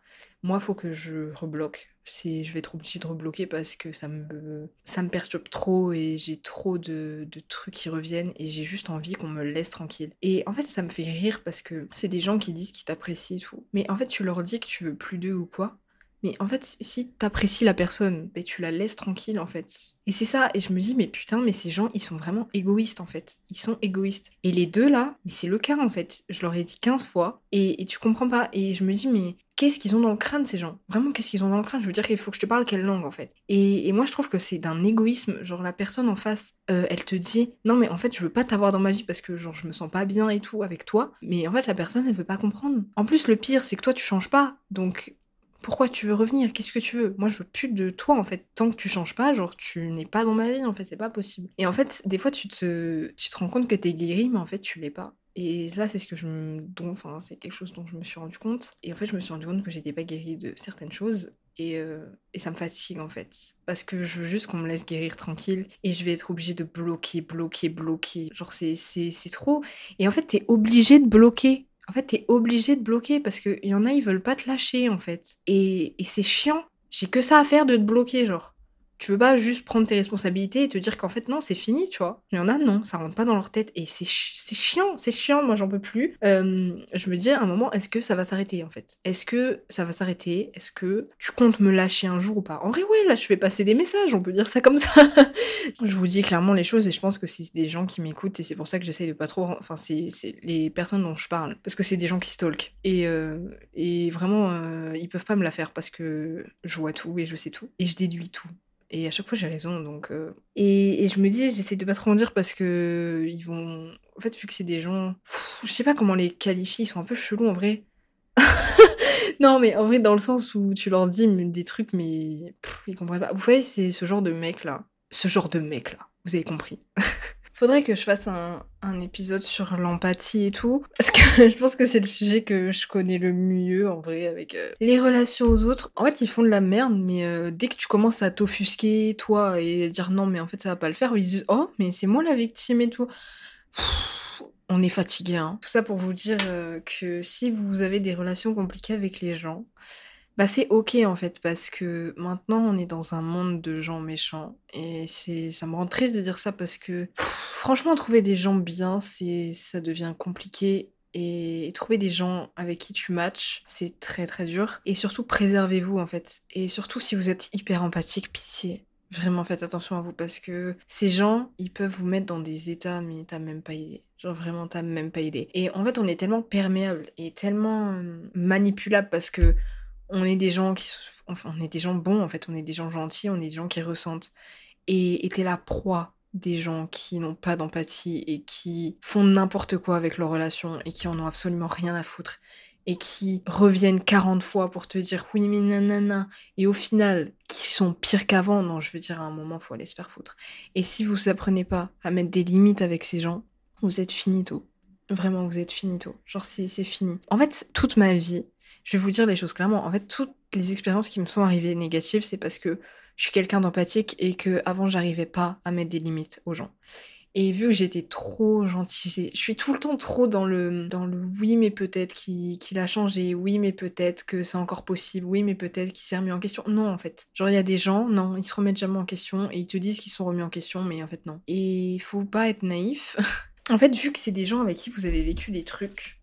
Moi, faut que je rebloque. C'est, je vais être obligée de rebloquer parce que ça me, ça me perturbe trop et j'ai trop de, de trucs qui reviennent et j'ai juste envie qu'on me laisse tranquille. Et en fait, ça me fait rire parce que c'est des gens qui disent qu'ils t'apprécient et tout. Mais en fait, tu leur dis que tu veux plus d'eux ou quoi. Mais en fait, si t'apprécies la personne, ben tu la laisses tranquille, en fait. Et c'est ça, et je me dis, mais putain, mais ces gens, ils sont vraiment égoïstes, en fait. Ils sont égoïstes. Et les deux, là, mais c'est le cas, en fait. Je leur ai dit quinze fois, et, et tu comprends pas. Et je me dis, mais qu'est-ce qu'ils ont dans le crâne, ces gens ? Vraiment, qu'est-ce qu'ils ont dans le crâne ? Je veux dire, il faut que je te parle quelle langue, en fait. Et, et moi, je trouve que c'est d'un égoïsme. Genre, la personne en face, euh, elle te dit, non, mais en fait, je veux pas t'avoir dans ma vie parce que, genre, je me sens pas bien et tout avec toi. Mais en fait, la personne, elle veut pas comprendre. En plus, le pire, c'est que toi, tu changes pas, donc... Pourquoi tu veux revenir ? Qu'est-ce que tu veux ? Moi, je veux plus de toi, en fait. Tant que tu changes pas, genre, tu n'es pas dans ma vie, en fait. C'est pas possible. Et en fait, des fois, tu te, tu te rends compte que t'es guérie, mais en fait, tu l'es pas. Et là, c'est ce que je me... dont, enfin, c'est quelque chose dont je me suis rendu compte. Et en fait, je me suis rendu compte que j'étais pas guérie de certaines choses. Et, euh, et ça me fatigue, en fait. Parce que je veux juste qu'on me laisse guérir tranquille. Et je vais être obligée de bloquer, bloquer, bloquer. Genre, c'est, c'est, c'est trop. Et en fait, t'es obligée de bloquer. En fait, t'es obligée de bloquer. Parce qu'il y en a, ils veulent pas te lâcher, en fait. Et, et c'est chiant. J'ai que ça à faire de te bloquer, genre. Tu veux pas juste prendre tes responsabilités et te dire qu'en fait, non, c'est fini, tu vois. Il y en a, non, ça rentre pas dans leur tête. Et c'est, ch- c'est chiant, c'est chiant, moi, j'en peux plus. Euh, je me dis à un moment, est-ce que ça va s'arrêter, en fait ? Est-ce que ça va s'arrêter ? Est-ce que tu comptes me lâcher un jour ou pas ? En vrai, ouais, là, je fais passer des messages, on peut dire ça comme ça. Je vous dis clairement les choses et je pense que c'est des gens qui m'écoutent et c'est pour ça que j'essaye de pas trop... Enfin, c'est, c'est les personnes dont je parle. Parce que c'est des gens qui stalkent. Et, euh, et vraiment, euh, ils peuvent pas me la faire parce que je vois tout et je sais tout. Et je déduis tout. Et à chaque fois, j'ai raison, donc... Euh... Et, et je me dis, j'essaie de pas trop en dire parce que... Ils vont... En fait, vu que c'est des gens... Pff, je sais pas comment les qualifier, ils sont un peu chelous, en vrai. Non, mais en vrai, dans le sens où tu leur dis des trucs, mais... Pff, ils comprennent pas. Vous voyez, c'est ce genre de mec-là. Ce genre de mec-là. Vous avez compris. Faudrait que je fasse un, un épisode sur l'empathie et tout. Parce que je pense que c'est le sujet que je connais le mieux, en vrai, avec euh, les relations aux autres. En fait, ils font de la merde, mais euh, dès que tu commences à t'offusquer, toi, et dire non, mais en fait, ça va pas le faire, ils disent « Oh, mais c'est moi la victime et tout ». On est fatigué, hein. Tout ça pour vous dire euh, que si vous avez des relations compliquées avec les gens... Bah c'est ok en fait, parce que maintenant on est dans un monde de gens méchants et c'est, ça me rend triste de dire ça parce que pff, franchement trouver des gens bien, c'est, ça devient compliqué et, et trouver des gens avec qui tu matches, c'est très très dur. Et surtout préservez-vous en fait, et surtout si vous êtes hyper empathique, pitié. Vraiment, faites attention à vous parce que ces gens, ils peuvent vous mettre dans des états, mais t'as même pas idée. Genre vraiment, t'as même pas idée. Et en fait, on est tellement perméable et tellement euh, manipulable parce que on est des gens qui, enfin, on est des gens bons en fait, on est des gens gentils, on est des gens qui ressentent. Et, et t'es la proie des gens qui n'ont pas d'empathie et qui font n'importe quoi avec leurs relations et qui en ont absolument rien à foutre et qui reviennent quarante fois pour te dire oui mais nanana et au final qui sont pires qu'avant. Non, je veux dire à un moment faut aller se faire foutre. Et si vous apprenez pas à mettre des limites avec ces gens, vous êtes finito. Vraiment, vous êtes finito. Genre c'est, c'est fini. En fait, toute ma vie, je vais vous dire les choses clairement. En fait, toutes les expériences qui me sont arrivées négatives, c'est parce que je suis quelqu'un d'empathique et que avant j'arrivais pas à mettre des limites aux gens. Et vu que j'étais trop gentille, je suis tout le temps trop dans le, dans le oui mais peut-être qu'il, qu'il a changé, oui mais peut-être que c'est encore possible, oui mais peut-être qu'il s'est remis en question. Non en fait, genre il y a des gens, non, ils se remettent jamais en question et ils te disent qu'ils sont remis en question, mais en fait non. Et faut pas être naïf. En fait, vu que c'est des gens avec qui vous avez vécu des trucs,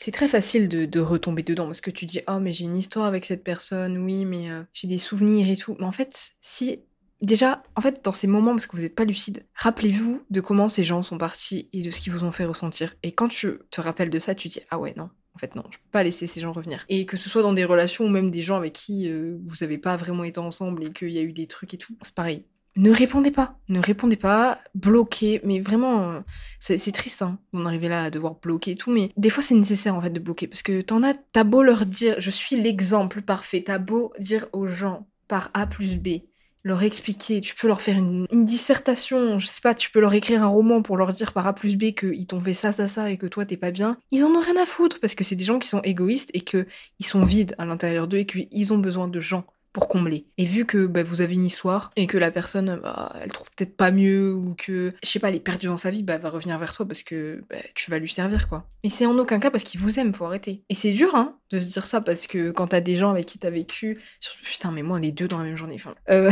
c'est très facile de, de retomber dedans parce que tu dis « Oh, mais j'ai une histoire avec cette personne, oui, mais euh, j'ai des souvenirs et tout. » Mais en fait, si... Déjà, en fait, dans ces moments, parce que vous n'êtes pas lucide, rappelez-vous de comment ces gens sont partis et de ce qu'ils vous ont fait ressentir. Et quand tu te rappelles de ça, tu dis « Ah ouais, non. En fait, non, je peux pas laisser ces gens revenir. » Et que ce soit dans des relations ou même des gens avec qui euh, vous n'avez pas vraiment été ensemble et qu'il y a eu des trucs et tout, c'est pareil. Ne répondez pas, ne répondez pas, bloquez, mais vraiment, c'est, c'est triste hein, d'en arriver là à devoir bloquer et tout, mais des fois c'est nécessaire en fait de bloquer, parce que t'en as, t'as beau leur dire, je suis l'exemple parfait, t'as beau dire aux gens par A plus B, leur expliquer, tu peux leur faire une, une dissertation, je sais pas, tu peux leur écrire un roman pour leur dire par A plus B qu'ils t'ont fait ça, ça, ça, et que toi t'es pas bien, ils en ont rien à foutre, parce que c'est des gens qui sont égoïstes et qu'ils sont vides à l'intérieur d'eux et qu'ils ont besoin de gens pour combler. Et vu que bah, vous avez une histoire et que la personne, bah, elle trouve peut-être pas mieux ou que, je sais pas, elle est perdue dans sa vie, bah, elle va revenir vers toi parce que bah, tu vas lui servir, quoi. Et c'est en aucun cas parce qu'il vous aime, faut arrêter. Et c'est dur, hein, de se dire ça parce que quand t'as des gens avec qui t'as vécu, surtout, putain, mais moi, les deux dans la même journée, enfin... Euh...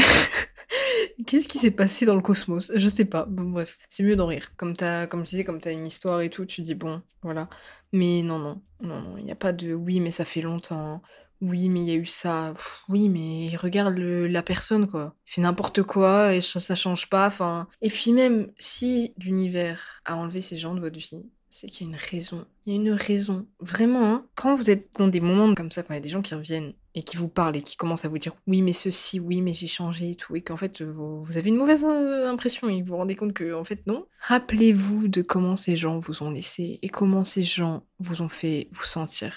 Qu'est-ce qui s'est passé dans le cosmos ? Je sais pas. Bon, bref, c'est mieux d'en rire. Comme t'as, comme je disais, comme t'as une histoire et tout, tu dis bon, voilà. Mais non, non, non, non, il n'y a pas de oui, mais ça fait longtemps... Oui, mais il y a eu ça. Pff, oui, mais regarde le, la personne, quoi. Il fait n'importe quoi et ça, ça change pas. Fin... Et puis même, si l'univers a enlevé ces gens de votre vie, c'est qu'il y a une raison. Il y a une raison. Vraiment, hein. Quand vous êtes dans des moments comme ça, quand il y a des gens qui reviennent et qui vous parlent et qui commencent à vous dire « Oui, mais ceci, oui, mais j'ai changé et tout », et qu'en fait, vous, vous avez une mauvaise euh, impression et vous vous rendez compte que, en fait, non. Rappelez-vous de comment ces gens vous ont laissé et comment ces gens vous ont fait vous sentir.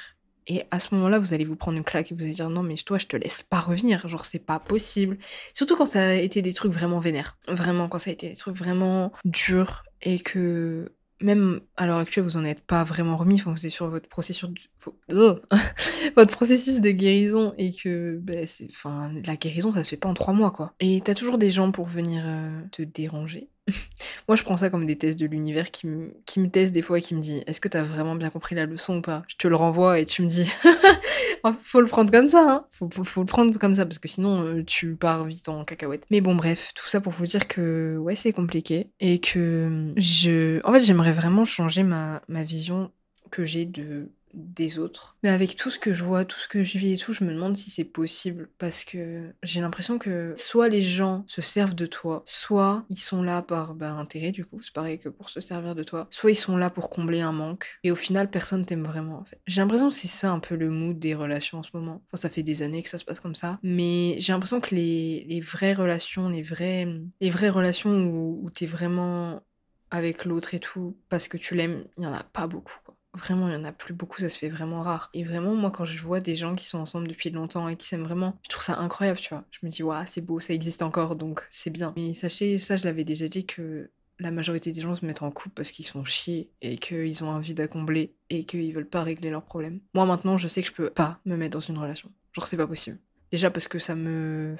Et à ce moment-là, vous allez vous prendre une claque et vous allez dire « Non, mais toi, je te laisse pas revenir. Genre, c'est pas possible. » Surtout quand ça a été des trucs vraiment vénères. Vraiment, quand ça a été des trucs vraiment durs et que même à l'heure actuelle, vous en êtes pas vraiment remis, enfin, vous êtes sur votre processus de, oh votre processus de guérison, et que ben, c'est... Enfin, la guérison, ça se fait pas en trois mois, quoi. Et t'as toujours des gens pour venir euh, te déranger. Moi, je prends ça comme des tests de l'univers qui, m- qui me testent des fois et qui me dit « Est-ce que t'as vraiment bien compris la leçon ou pas ?» Je te le renvoie et tu me dis « Faut le prendre comme ça, hein. Faut, faut, faut le prendre comme ça, parce que sinon, euh, tu pars vite en cacahuète. » Mais bon, bref, tout ça pour vous dire que, ouais, c'est compliqué, et que je... En fait, j'aimerais vraiment changer ma, ma vision que j'ai de... des autres. Mais avec tout ce que je vois, tout ce que je vis et tout, je me demande si c'est possible, parce que j'ai l'impression que soit les gens se servent de toi, soit ils sont là par bah, intérêt, du coup, c'est pareil que pour se servir de toi, soit ils sont là pour combler un manque, et au final, personne t'aime vraiment, en fait. J'ai l'impression que c'est ça un peu le mood des relations en ce moment. Enfin, ça fait des années que ça se passe comme ça, mais j'ai l'impression que les, les vraies relations, les vraies, les vraies relations où, où t'es vraiment avec l'autre et tout, parce que tu l'aimes, il y en a pas beaucoup, quoi. Vraiment, il y en a plus beaucoup, ça se fait vraiment rare. Et vraiment, moi, quand je vois des gens qui sont ensemble depuis longtemps et qui s'aiment vraiment, je trouve ça incroyable, tu vois. Je me dis, waouh, ouais, c'est beau, ça existe encore, donc c'est bien. Mais sachez, ça, je l'avais déjà dit, que la majorité des gens se mettent en couple parce qu'ils sont chiés et qu'ils ont un vide à combler et qu'ils veulent pas régler leurs problèmes. Moi, maintenant, je sais que je peux pas me mettre dans une relation. Genre, c'est pas possible. Déjà parce que ça me...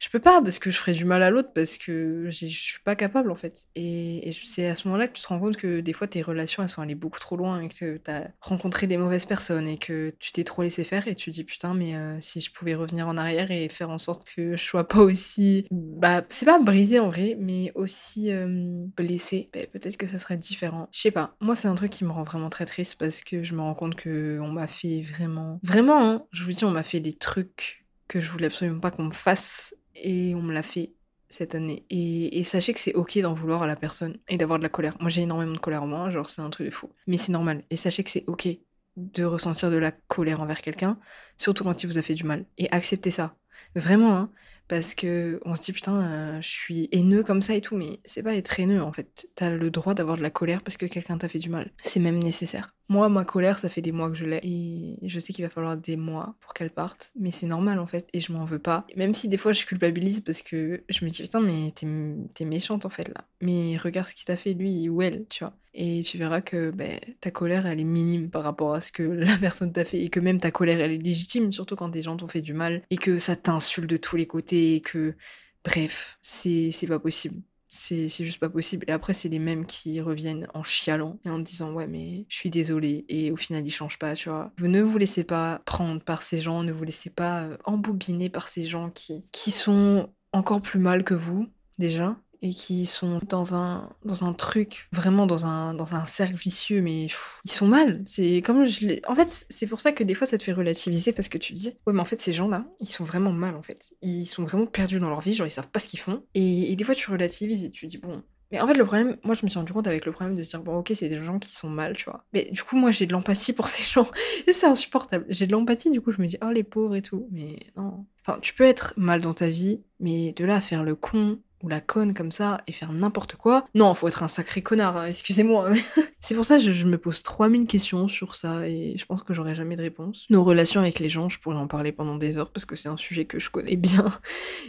Je peux pas, parce que je ferais du mal à l'autre, parce que je suis pas capable, en fait. Et, et c'est à ce moment-là que tu te rends compte que des fois, tes relations, elles sont allées beaucoup trop loin, et que t'as rencontré des mauvaises personnes, et que tu t'es trop laissé faire, et tu te dis, putain, mais euh, si je pouvais revenir en arrière et faire en sorte que je sois pas aussi... Bah, c'est pas brisé, en vrai, mais aussi euh, blessé. Bah, peut-être que ça serait différent. Je sais pas. Moi, c'est un truc qui me rend vraiment très triste, parce que je me rends compte qu'on m'a fait vraiment... Vraiment, hein, je vous dis, on m'a fait des trucs que je voulais absolument pas qu'on me fasse. Et on me l'a fait cette année. Et, et sachez que c'est ok d'en vouloir à la personne et d'avoir de la colère. Moi, j'ai énormément de colère en moi, genre c'est un truc de fou. Mais c'est normal. Et sachez que c'est ok de ressentir de la colère envers quelqu'un, surtout quand il vous a fait du mal. Et acceptez ça. Vraiment, hein. Parce que on se dit, putain, euh, je suis haineux comme ça et tout, mais c'est pas être haineux, en fait. T'as le droit d'avoir de la colère parce que quelqu'un t'a fait du mal. C'est même nécessaire. Moi, ma colère, ça fait des mois que je l'ai, et je sais qu'il va falloir des mois pour qu'elle parte, mais c'est normal, en fait, et je m'en veux pas. Même si des fois, je culpabilise parce que je me dis, putain, mais t'es, t'es méchante, en fait, là. Mais regarde ce qu'il t'a fait, lui ou elle, tu vois. Et tu verras que ben, ta colère, elle est minime par rapport à ce que la personne t'a fait, et que même ta colère, elle est légitime, surtout quand des gens t'ont fait du mal, et que ça t'insulte de tous les côtés, et que, bref, c'est, c'est pas possible. C'est, c'est juste pas possible. Et après, c'est les mêmes qui reviennent en chialant et en disant « Ouais, mais je suis désolée. » Et au final, ils changent pas, tu vois. Vous ne vous laissez pas prendre par ces gens, ne vous laissez pas embobiner par ces gens qui, qui sont encore plus mal que vous, déjà, et qui sont dans un, dans un truc, vraiment dans un, dans un cercle vicieux, mais pff, ils sont mal. C'est comme je l'ai... En fait, c'est pour ça que des fois, ça te fait relativiser, parce que tu te dis, ouais, mais en fait, ces gens-là, ils sont vraiment mal, en fait. Ils sont vraiment perdus dans leur vie, genre, ils savent pas ce qu'ils font. Et, et des fois, tu relativises et tu te dis, bon... Mais en fait, le problème, moi, je me suis rendu compte avec le problème de se dire, bon, ok, c'est des gens qui sont mal, tu vois. Mais du coup, moi, j'ai de l'empathie pour ces gens. Et c'est insupportable. J'ai de l'empathie, du coup, je me dis, oh, les pauvres et tout. Mais non. Enfin, tu peux être mal dans ta vie, mais de là à faire le con... ou la conne comme ça, et faire n'importe quoi. Non, faut être un sacré connard, hein, excusez-moi. C'est pour ça que je, je me pose trois mille questions sur ça, et je pense que j'aurai jamais de réponse. Nos relations avec les gens, je pourrais en parler pendant des heures, parce que c'est un sujet que je connais bien,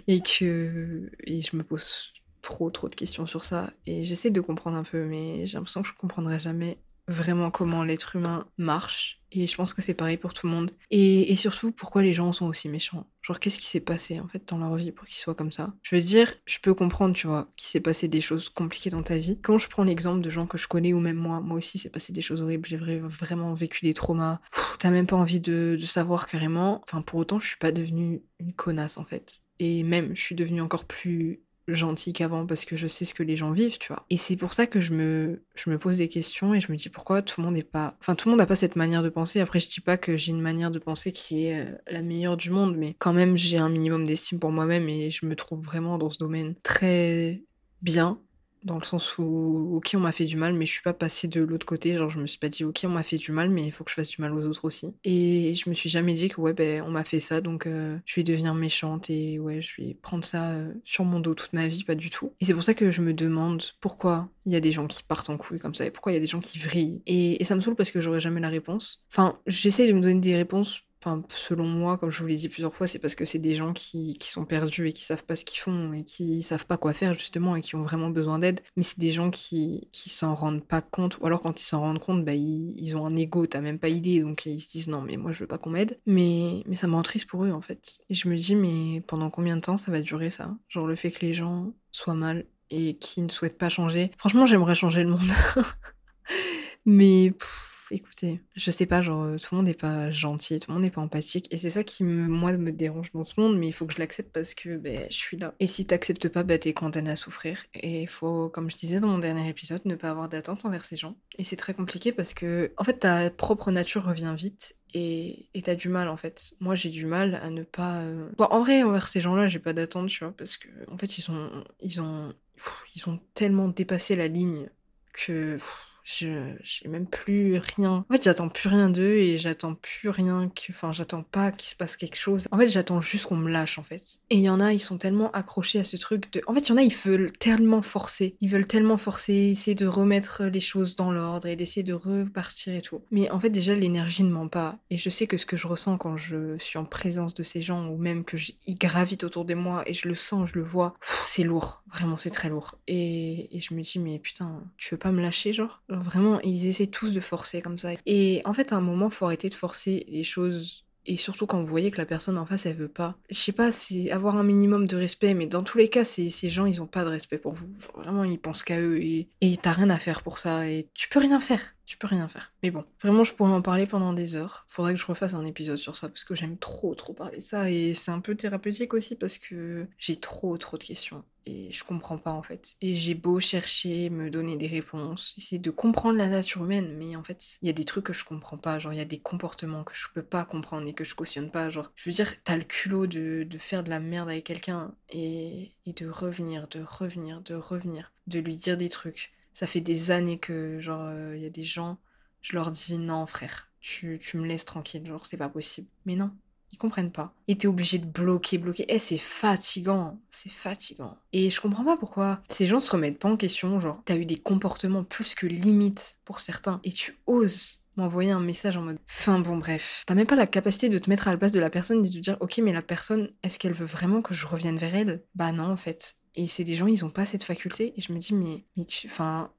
et que... Et je me pose trop, trop de questions sur ça, et j'essaie de comprendre un peu, mais j'ai l'impression que je comprendrai jamais vraiment comment l'être humain marche, et je pense que c'est pareil pour tout le monde. Et, et surtout, pourquoi les gens sont aussi méchants ? Genre, qu'est-ce qui s'est passé, en fait, dans leur vie pour qu'ils soient comme ça ? Je veux dire, je peux comprendre, tu vois, qu'il s'est passé des choses compliquées dans ta vie. Quand je prends l'exemple de gens que je connais, ou même moi, moi aussi, c'est passé des choses horribles, j'ai vraiment vécu des traumas. Pff, t'as même pas envie de, de savoir, carrément. Enfin, pour autant, je suis pas devenue une connasse, en fait. Et même, je suis devenue encore plus... gentil qu'avant, parce que je sais ce que les gens vivent, tu vois. Et c'est pour ça que je me, je me pose des questions, et je me dis pourquoi tout le monde n'est pas... Enfin, tout le monde n'a pas cette manière de penser. Après, je dis pas que j'ai une manière de penser qui est euh, la meilleure du monde, mais quand même, j'ai un minimum d'estime pour moi-même, et je me trouve vraiment dans ce domaine très bien, dans le sens où, ok, on m'a fait du mal, mais je suis pas passée de l'autre côté, genre je me suis pas dit, ok, on m'a fait du mal, mais il faut que je fasse du mal aux autres aussi. Et je me suis jamais dit que, ouais, ben, on m'a fait ça, donc euh, je vais devenir méchante, et ouais, je vais prendre ça euh, sur mon dos toute ma vie, pas du tout. Et c'est pour ça que je me demande pourquoi il y a des gens qui partent en couille comme ça, et pourquoi il y a des gens qui vrillent. Et, et ça me saoule, parce que j'aurai jamais la réponse. Enfin, j'essaie de me donner des réponses Enfin, selon moi, comme je vous l'ai dit plusieurs fois, c'est parce que c'est des gens qui, qui sont perdus et qui savent pas ce qu'ils font et qui savent pas quoi faire justement et qui ont vraiment besoin d'aide. Mais c'est des gens qui, qui s'en rendent pas compte, ou alors quand ils s'en rendent compte, bah, ils, ils ont un ego, t'as même pas idée, donc ils se disent non mais moi je veux pas qu'on m'aide. Mais, mais ça me rend triste pour eux en fait. Et je me dis mais pendant combien de temps ça va durer ça ? Genre le fait que les gens soient mal et qu'ils ne souhaitent pas changer. Franchement j'aimerais changer le monde. Mais... Pff. Écoutez, je sais pas, genre, tout le monde n'est pas gentil, tout le monde n'est pas empathique, et c'est ça qui, me, moi, me dérange dans ce monde, mais il faut que je l'accepte parce que, ben, je suis là. Et si t'acceptes pas, ben, t'es condamné à souffrir, et il faut, comme je disais dans mon dernier épisode, ne pas avoir d'attente envers ces gens. Et c'est très compliqué parce que, en fait, ta propre nature revient vite, Et, et t'as du mal en fait. Moi j'ai du mal à ne pas. Euh... Bon, en vrai, envers ces gens-là, j'ai pas d'attente, tu vois, parce que en fait ils ont, ils ont, ils ont tellement dépassé la ligne que je, j'ai même plus rien. En fait, j'attends plus rien d'eux et j'attends plus rien que. Enfin, j'attends pas qu'il se passe quelque chose. En fait, j'attends juste qu'on me lâche en fait. Et il y en a, ils sont tellement accrochés à ce truc de. En fait, il y en a, ils veulent tellement forcer. Ils veulent tellement forcer, essayer de remettre les choses dans l'ordre et d'essayer de repartir et tout. Mais en fait, déjà, l'énergie ne ment pas. Et je sais que ce que je ressens quand je suis en présence de ces gens ou même que ils gravitent autour de moi et je le sens, je le vois, pff, c'est lourd. Vraiment, c'est très lourd. Et, et je me dis, mais putain, tu veux pas me lâcher, genre ? Vraiment, ils essaient tous de forcer comme ça. Et en fait, à un moment, faut arrêter de forcer les choses. Et surtout quand vous voyez que la personne en face, elle veut pas. Je sais pas, c'est avoir un minimum de respect. Mais dans tous les cas, c'est, ces gens, ils ont pas de respect pour vous. Genre, vraiment, ils pensent qu'à eux. Et, et t'as rien à faire pour ça. Et tu peux rien faire. Tu peux rien faire. Mais bon, vraiment, je pourrais en parler pendant des heures. Faudrait que je refasse un épisode sur ça parce que j'aime trop, trop parler de ça. Et c'est un peu thérapeutique aussi parce que j'ai trop, trop de questions. Et je comprends pas en fait. Et j'ai beau chercher, me donner des réponses, essayer de comprendre la nature humaine, mais en fait, il y a des trucs que je comprends pas, genre il y a des comportements que je peux pas comprendre et que je cautionne pas, genre, je veux dire, t'as le culot de, de faire de la merde avec quelqu'un et, et de revenir, de revenir, de revenir, de lui dire des trucs. Ça fait des années que, genre, euh, y a des gens, je leur dis non frère, tu, tu me laisses tranquille, genre c'est pas possible. Mais non. Ils comprennent pas. Et t'es obligé de bloquer, bloquer. Eh, c'est fatigant. C'est fatigant. Et je comprends pas pourquoi ces gens se remettent pas en question. Genre, t'as eu des comportements plus que limites pour certains. Et tu oses m'envoyer un message en mode... Enfin bon, bref. T'as même pas la capacité de te mettre à la place de la personne et de te dire, ok, mais la personne, est-ce qu'elle veut vraiment que je revienne vers elle ? Bah non, en fait. Et c'est des gens, ils ont pas cette faculté. Et je me dis, mais... mais tu... Enfin...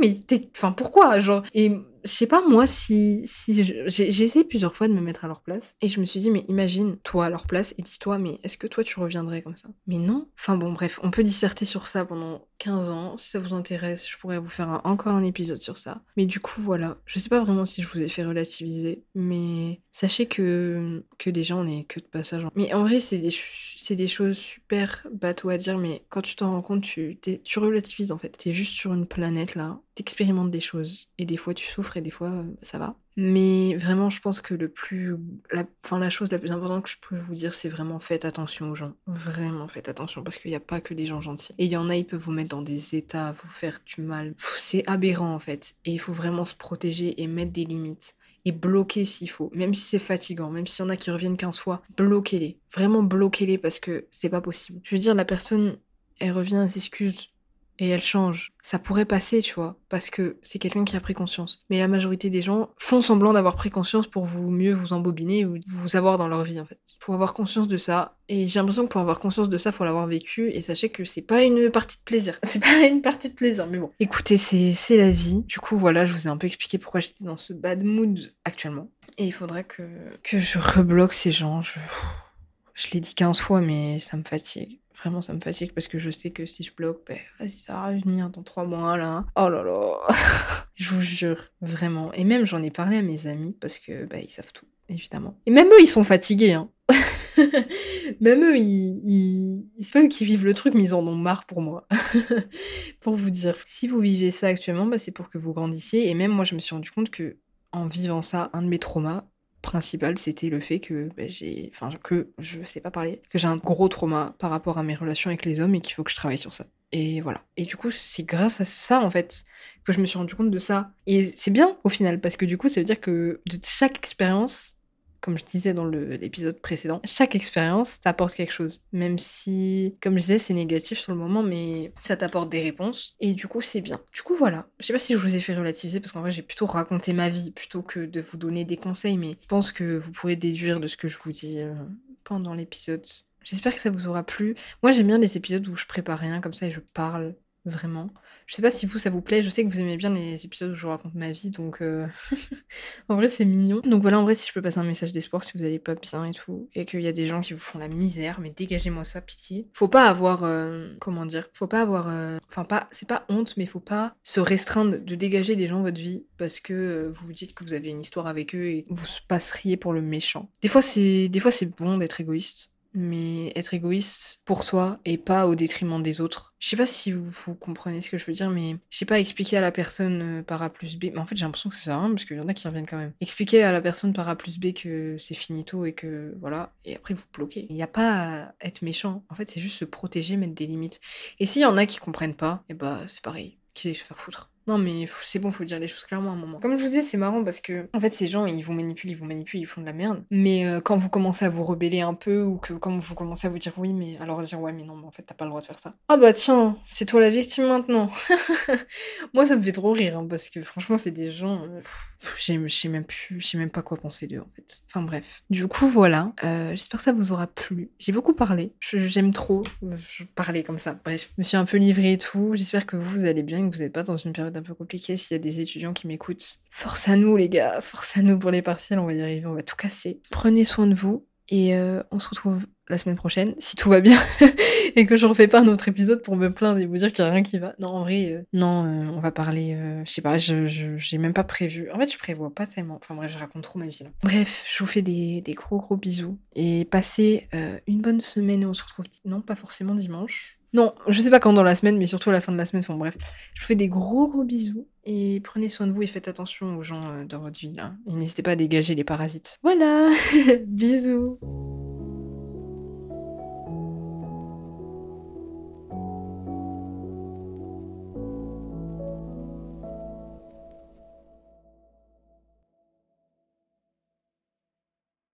mais t'es... Enfin, pourquoi ? Genre... Et... Je sais pas, moi, si... si je, j'ai, j'ai essayé plusieurs fois de me mettre à leur place. Et je me suis dit, mais imagine, toi, à leur place, et dis-toi, mais est-ce que toi, tu reviendrais comme ça ? Mais non. Enfin bon, bref, on peut disserter sur ça pendant quinze ans. Si ça vous intéresse, je pourrais vous faire un, encore un épisode sur ça. Mais du coup, voilà. Je sais pas vraiment si je vous ai fait relativiser, mais sachez que, que déjà, on est que de passage. Mais en vrai, c'est des, c'est des choses super bateaux à dire, mais quand tu t'en rends compte, tu, tu relativises, en fait. T'es juste sur une planète, là. T'expérimentes des choses. Et des fois, tu souffres. Et des fois, ça va. Mais vraiment, je pense que le plus... La... Enfin, la chose la plus importante que je peux vous dire, c'est vraiment faites attention aux gens. Vraiment faites attention, parce qu'il n'y a pas que des gens gentils. Et il y en a, ils peuvent vous mettre dans des états, vous faire du mal. C'est aberrant, en fait. Et il faut vraiment se protéger et mettre des limites. Et bloquer s'il faut. Même si c'est fatigant, même s'il y en a qui reviennent quinze fois, bloquez-les. Vraiment bloquez-les, parce que c'est pas possible. Je veux dire, la personne, elle revient, elle s'excuse. Et elle change. Ça pourrait passer, tu vois, parce que c'est quelqu'un qui a pris conscience. Mais la majorité des gens font semblant d'avoir pris conscience pour vous mieux vous embobiner ou vous avoir dans leur vie, en fait. Faut avoir conscience de ça. Et j'ai l'impression que pour avoir conscience de ça, faut l'avoir vécu. Et sachez que c'est pas une partie de plaisir. C'est pas une partie de plaisir, mais bon. Écoutez, c'est, c'est la vie. Du coup, voilà, je vous ai un peu expliqué pourquoi j'étais dans ce bad mood actuellement. Et il faudrait que, que je rebloque ces gens. Je, je l'ai dit quinze fois, mais ça me fatigue. Vraiment, ça me fatigue parce que je sais que si je bloque, ben, vas-y, ça va revenir dans trois mois, là. Oh là là. Je vous jure, vraiment. Et même, j'en ai parlé à mes amis parce que, ben, ils savent tout, évidemment. Et même eux, ils sont fatigués, hein. Même eux, ils, ils... c'est pas eux qui vivent le truc, mais ils en ont marre pour moi. Pour vous dire. Si vous vivez ça actuellement, ben, c'est pour que vous grandissiez. Et même moi, je me suis rendu compte que, en vivant ça, un de mes traumas principal, c'était le fait que bah, j'ai, enfin que je sais pas parler, que j'ai un gros trauma par rapport à mes relations avec les hommes et qu'il faut que je travaille sur ça. Et voilà. Et du coup, c'est grâce à ça en fait que je me suis rendu compte de ça. Et c'est bien au final parce que du coup, ça veut dire que de chaque expérience, comme je disais dans le, l'épisode précédent, chaque expérience t'apporte quelque chose. Même si, comme je disais, c'est négatif sur le moment, mais ça t'apporte des réponses. Et du coup, c'est bien. Du coup, voilà. Je sais pas si je vous ai fait relativiser, parce qu'en vrai, j'ai plutôt raconté ma vie plutôt que de vous donner des conseils. Mais je pense que vous pourrez déduire de ce que je vous dis euh, pendant l'épisode. J'espère que ça vous aura plu. Moi, j'aime bien les épisodes où je prépare rien comme ça et je parle vraiment. Je sais pas si vous, ça vous plaît. Je sais que vous aimez bien les épisodes où je vous raconte ma vie, donc euh... en vrai, c'est mignon. Donc voilà, en vrai, si je peux passer un message d'espoir, si vous allez pas bien et tout, et qu'il y a des gens qui vous font la misère, mais dégagez-moi ça, pitié. Faut pas avoir, euh... comment dire, faut pas avoir, euh... enfin pas, c'est pas honte, mais faut pas se restreindre de dégager des gens votre vie parce que vous vous dites que vous avez une histoire avec eux et vous passeriez pour le méchant. Des fois, c'est, des fois, c'est bon d'être égoïste. Mais être égoïste pour soi et pas au détriment des autres. Je sais pas si vous, vous comprenez ce que je veux dire, mais je sais pas, expliquer à la personne par A plus B... Mais en fait, j'ai l'impression que c'est ça, hein, parce qu'il y en a qui reviennent quand même. Expliquer à la personne par A plus B que c'est finito et que voilà, et après vous bloquez. Il n'y a pas à être méchant. En fait, c'est juste se protéger, mettre des limites. Et s'il y en a qui comprennent pas, et bah c'est pareil, qu'ils aillent se faire foutre. Non mais c'est bon, faut dire les choses clairement à un moment. Comme je vous disais, c'est marrant parce que en fait ces gens ils vous manipulent, ils vous manipulent, ils font de la merde. Mais euh, quand vous commencez à vous rebeller un peu ou que quand vous commencez à vous dire oui mais alors dire ouais mais non mais en fait t'as pas le droit de faire ça. Ah bah tiens, c'est toi la victime maintenant. Moi ça me fait trop rire hein, parce que franchement c'est des gens, euh, je sais même plus, je sais même pas quoi penser d'eux en fait. Enfin bref. Du coup voilà, euh, j'espère que ça vous aura plu. J'ai beaucoup parlé, je, j'aime trop je parler comme ça. Bref, je me suis un peu livrée et tout. J'espère que vous, vous allez bien, que vous n'êtes pas dans une période un peu compliqué. S'il y a des étudiants qui m'écoutent, force à nous les gars, force à nous pour les partiels, on va y arriver, on va tout casser. Prenez soin de vous et euh, on se retrouve la semaine prochaine, si tout va bien, et que je refais pas un autre épisode pour me plaindre et vous dire qu'il y a rien qui va. Non, en vrai, euh, non, euh, on va parler, euh, je sais pas, je, je, j'ai même pas prévu. En fait, je prévois pas tellement. Enfin bref, je raconte trop ma vie là. Bref, je vous fais des, des gros gros bisous et passez euh, une bonne semaine et on se retrouve, non, pas forcément dimanche. Non, je sais pas quand dans la semaine, mais surtout à la fin de la semaine. Enfin bref, je vous fais des gros gros bisous et prenez soin de vous et faites attention aux gens euh, dans votre vie là. Et n'hésitez pas à dégager les parasites. Voilà, bisous.